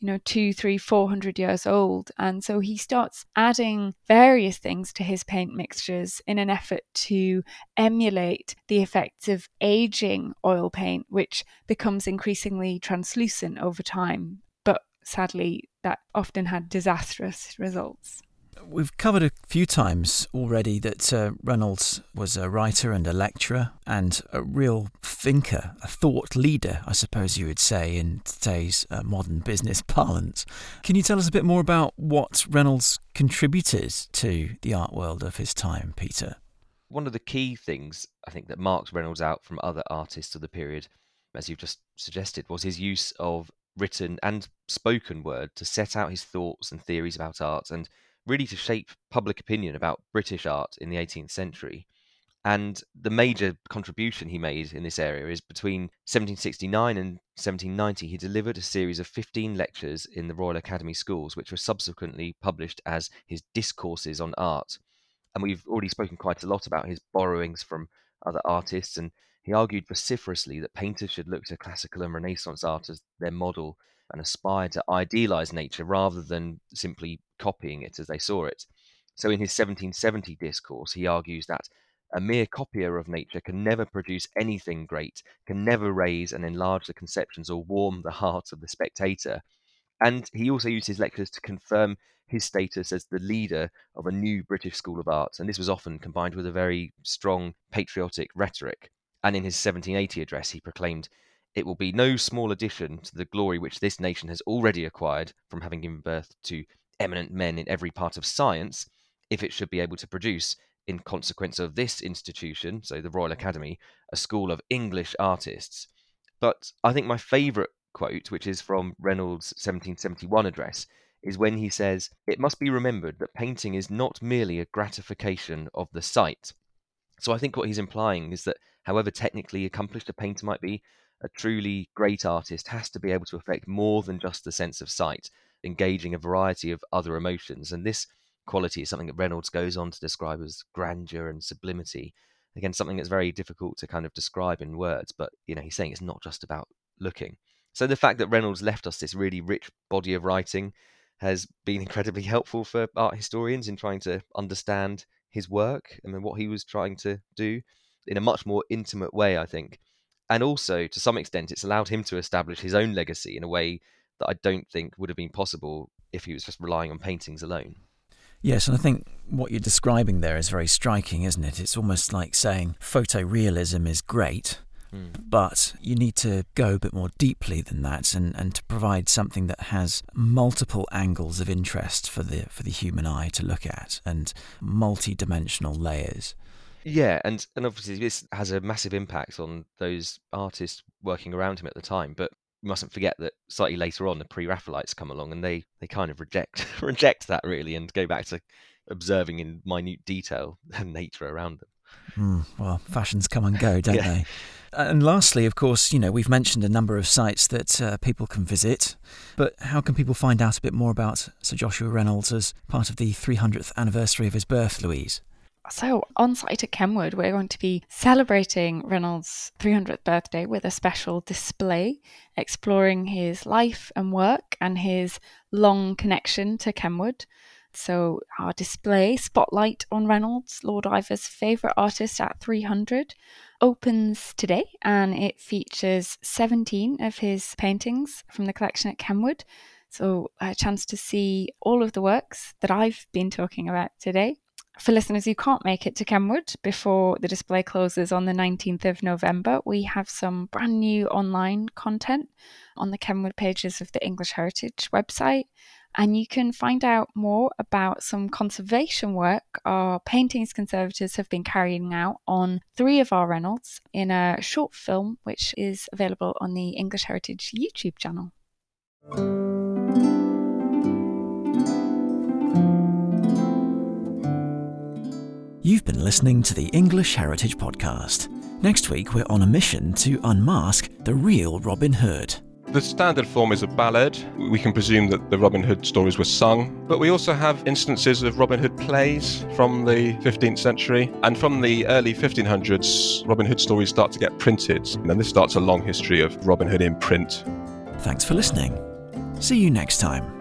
200, 300, 400 years old. And so he starts adding various things to his paint mixtures in an effort to emulate the effects of aging oil paint, which becomes increasingly translucent over time. But sadly, that often had disastrous results. We've covered a few times already that Reynolds was a writer and a lecturer and a real thinker, a thought leader, I suppose you would say, in today's modern business parlance. Can you tell us a bit more about what Reynolds contributed to the art world of his time, Peter? One of the key things, I think, that marks Reynolds out from other artists of the period, as you've just suggested, was his use of written and spoken word to set out his thoughts and theories about art and really to shape public opinion about British art in the 18th century. And the major contribution he made in this area is between 1769 and 1790, he delivered a series of 15 lectures in the Royal Academy schools, which were subsequently published as his Discourses on Art. And we've already spoken quite a lot about his borrowings from other artists, and he argued vociferously that painters should look to classical and Renaissance art as their model and aspire to idealise nature rather than simply copying it as they saw it. So in his 1770 discourse, he argues that a mere copier of nature can never produce anything great, can never raise and enlarge the conceptions or warm the heart of the spectator. And he also used his lectures to confirm his status as the leader of a new British school of art, and this was often combined with a very strong patriotic rhetoric. And in his 1780 address, he proclaimed, "It will be no small addition to the glory which this nation has already acquired from having given birth to eminent men in every part of science, if it should be able to produce, in consequence of this institution," so the Royal Academy, "a school of English artists." But I think my favourite quote, which is from Reynolds' 1771 address, is when he says, "It must be remembered that painting is not merely a gratification of the sight." So I think what he's implying is that however technically accomplished a painter might be, a truly great artist has to be able to affect more than just the sense of sight, engaging a variety of other emotions. And this quality is something that Reynolds goes on to describe as grandeur and sublimity. Again, something that's very difficult to kind of describe in words, but he's saying it's not just about looking. So the fact that Reynolds left us this really rich body of writing has been incredibly helpful for art historians in trying to understand his work and what he was trying to do in a much more intimate way, I think. And also, to some extent, it's allowed him to establish his own legacy in a way that I don't think would have been possible if he was just relying on paintings alone. Yes, and I think what you're describing there is very striking, isn't it? It's almost like saying photorealism is great, but you need to go a bit more deeply than that and to provide something that has multiple angles of interest for the human eye to look at and multi-dimensional layers. Yeah, and obviously this has a massive impact on those artists working around him at the time, but we mustn't forget that slightly later on the pre-Raphaelites come along and they kind of reject that really and go back to observing in minute detail the nature around them. Well, fashions come and go, don't they? And lastly, of course, you know, we've mentioned a number of sites that people can visit, but how can people find out a bit more about Sir Joshua Reynolds as part of the 300th anniversary of his birth, Louise? So on site at Kenwood, we're going to be celebrating Reynolds' 300th birthday with a special display, exploring his life and work and his long connection to Kenwood. So our display, Spotlight on Reynolds, Lord Ivor's favourite artist at 300, opens today, and it features 17 of his paintings from the collection at Kenwood. So a chance to see all of the works that I've been talking about today. For listeners who can't make it to Kenwood before the display closes on the 19th of November, we have some brand new online content on the Kenwood pages of the English Heritage website. And you can find out more about some conservation work our paintings conservators have been carrying out on three of our Reynolds in a short film, which is available on the English Heritage YouTube channel. You've been listening to the English Heritage Podcast. Next week, we're on a mission to unmask the real Robin Hood. The standard form is a ballad. We can presume that the Robin Hood stories were sung, but we also have instances of Robin Hood plays from the 15th century. And from the early 1500s, Robin Hood stories start to get printed. And this starts a long history of Robin Hood in print. Thanks for listening. See you next time.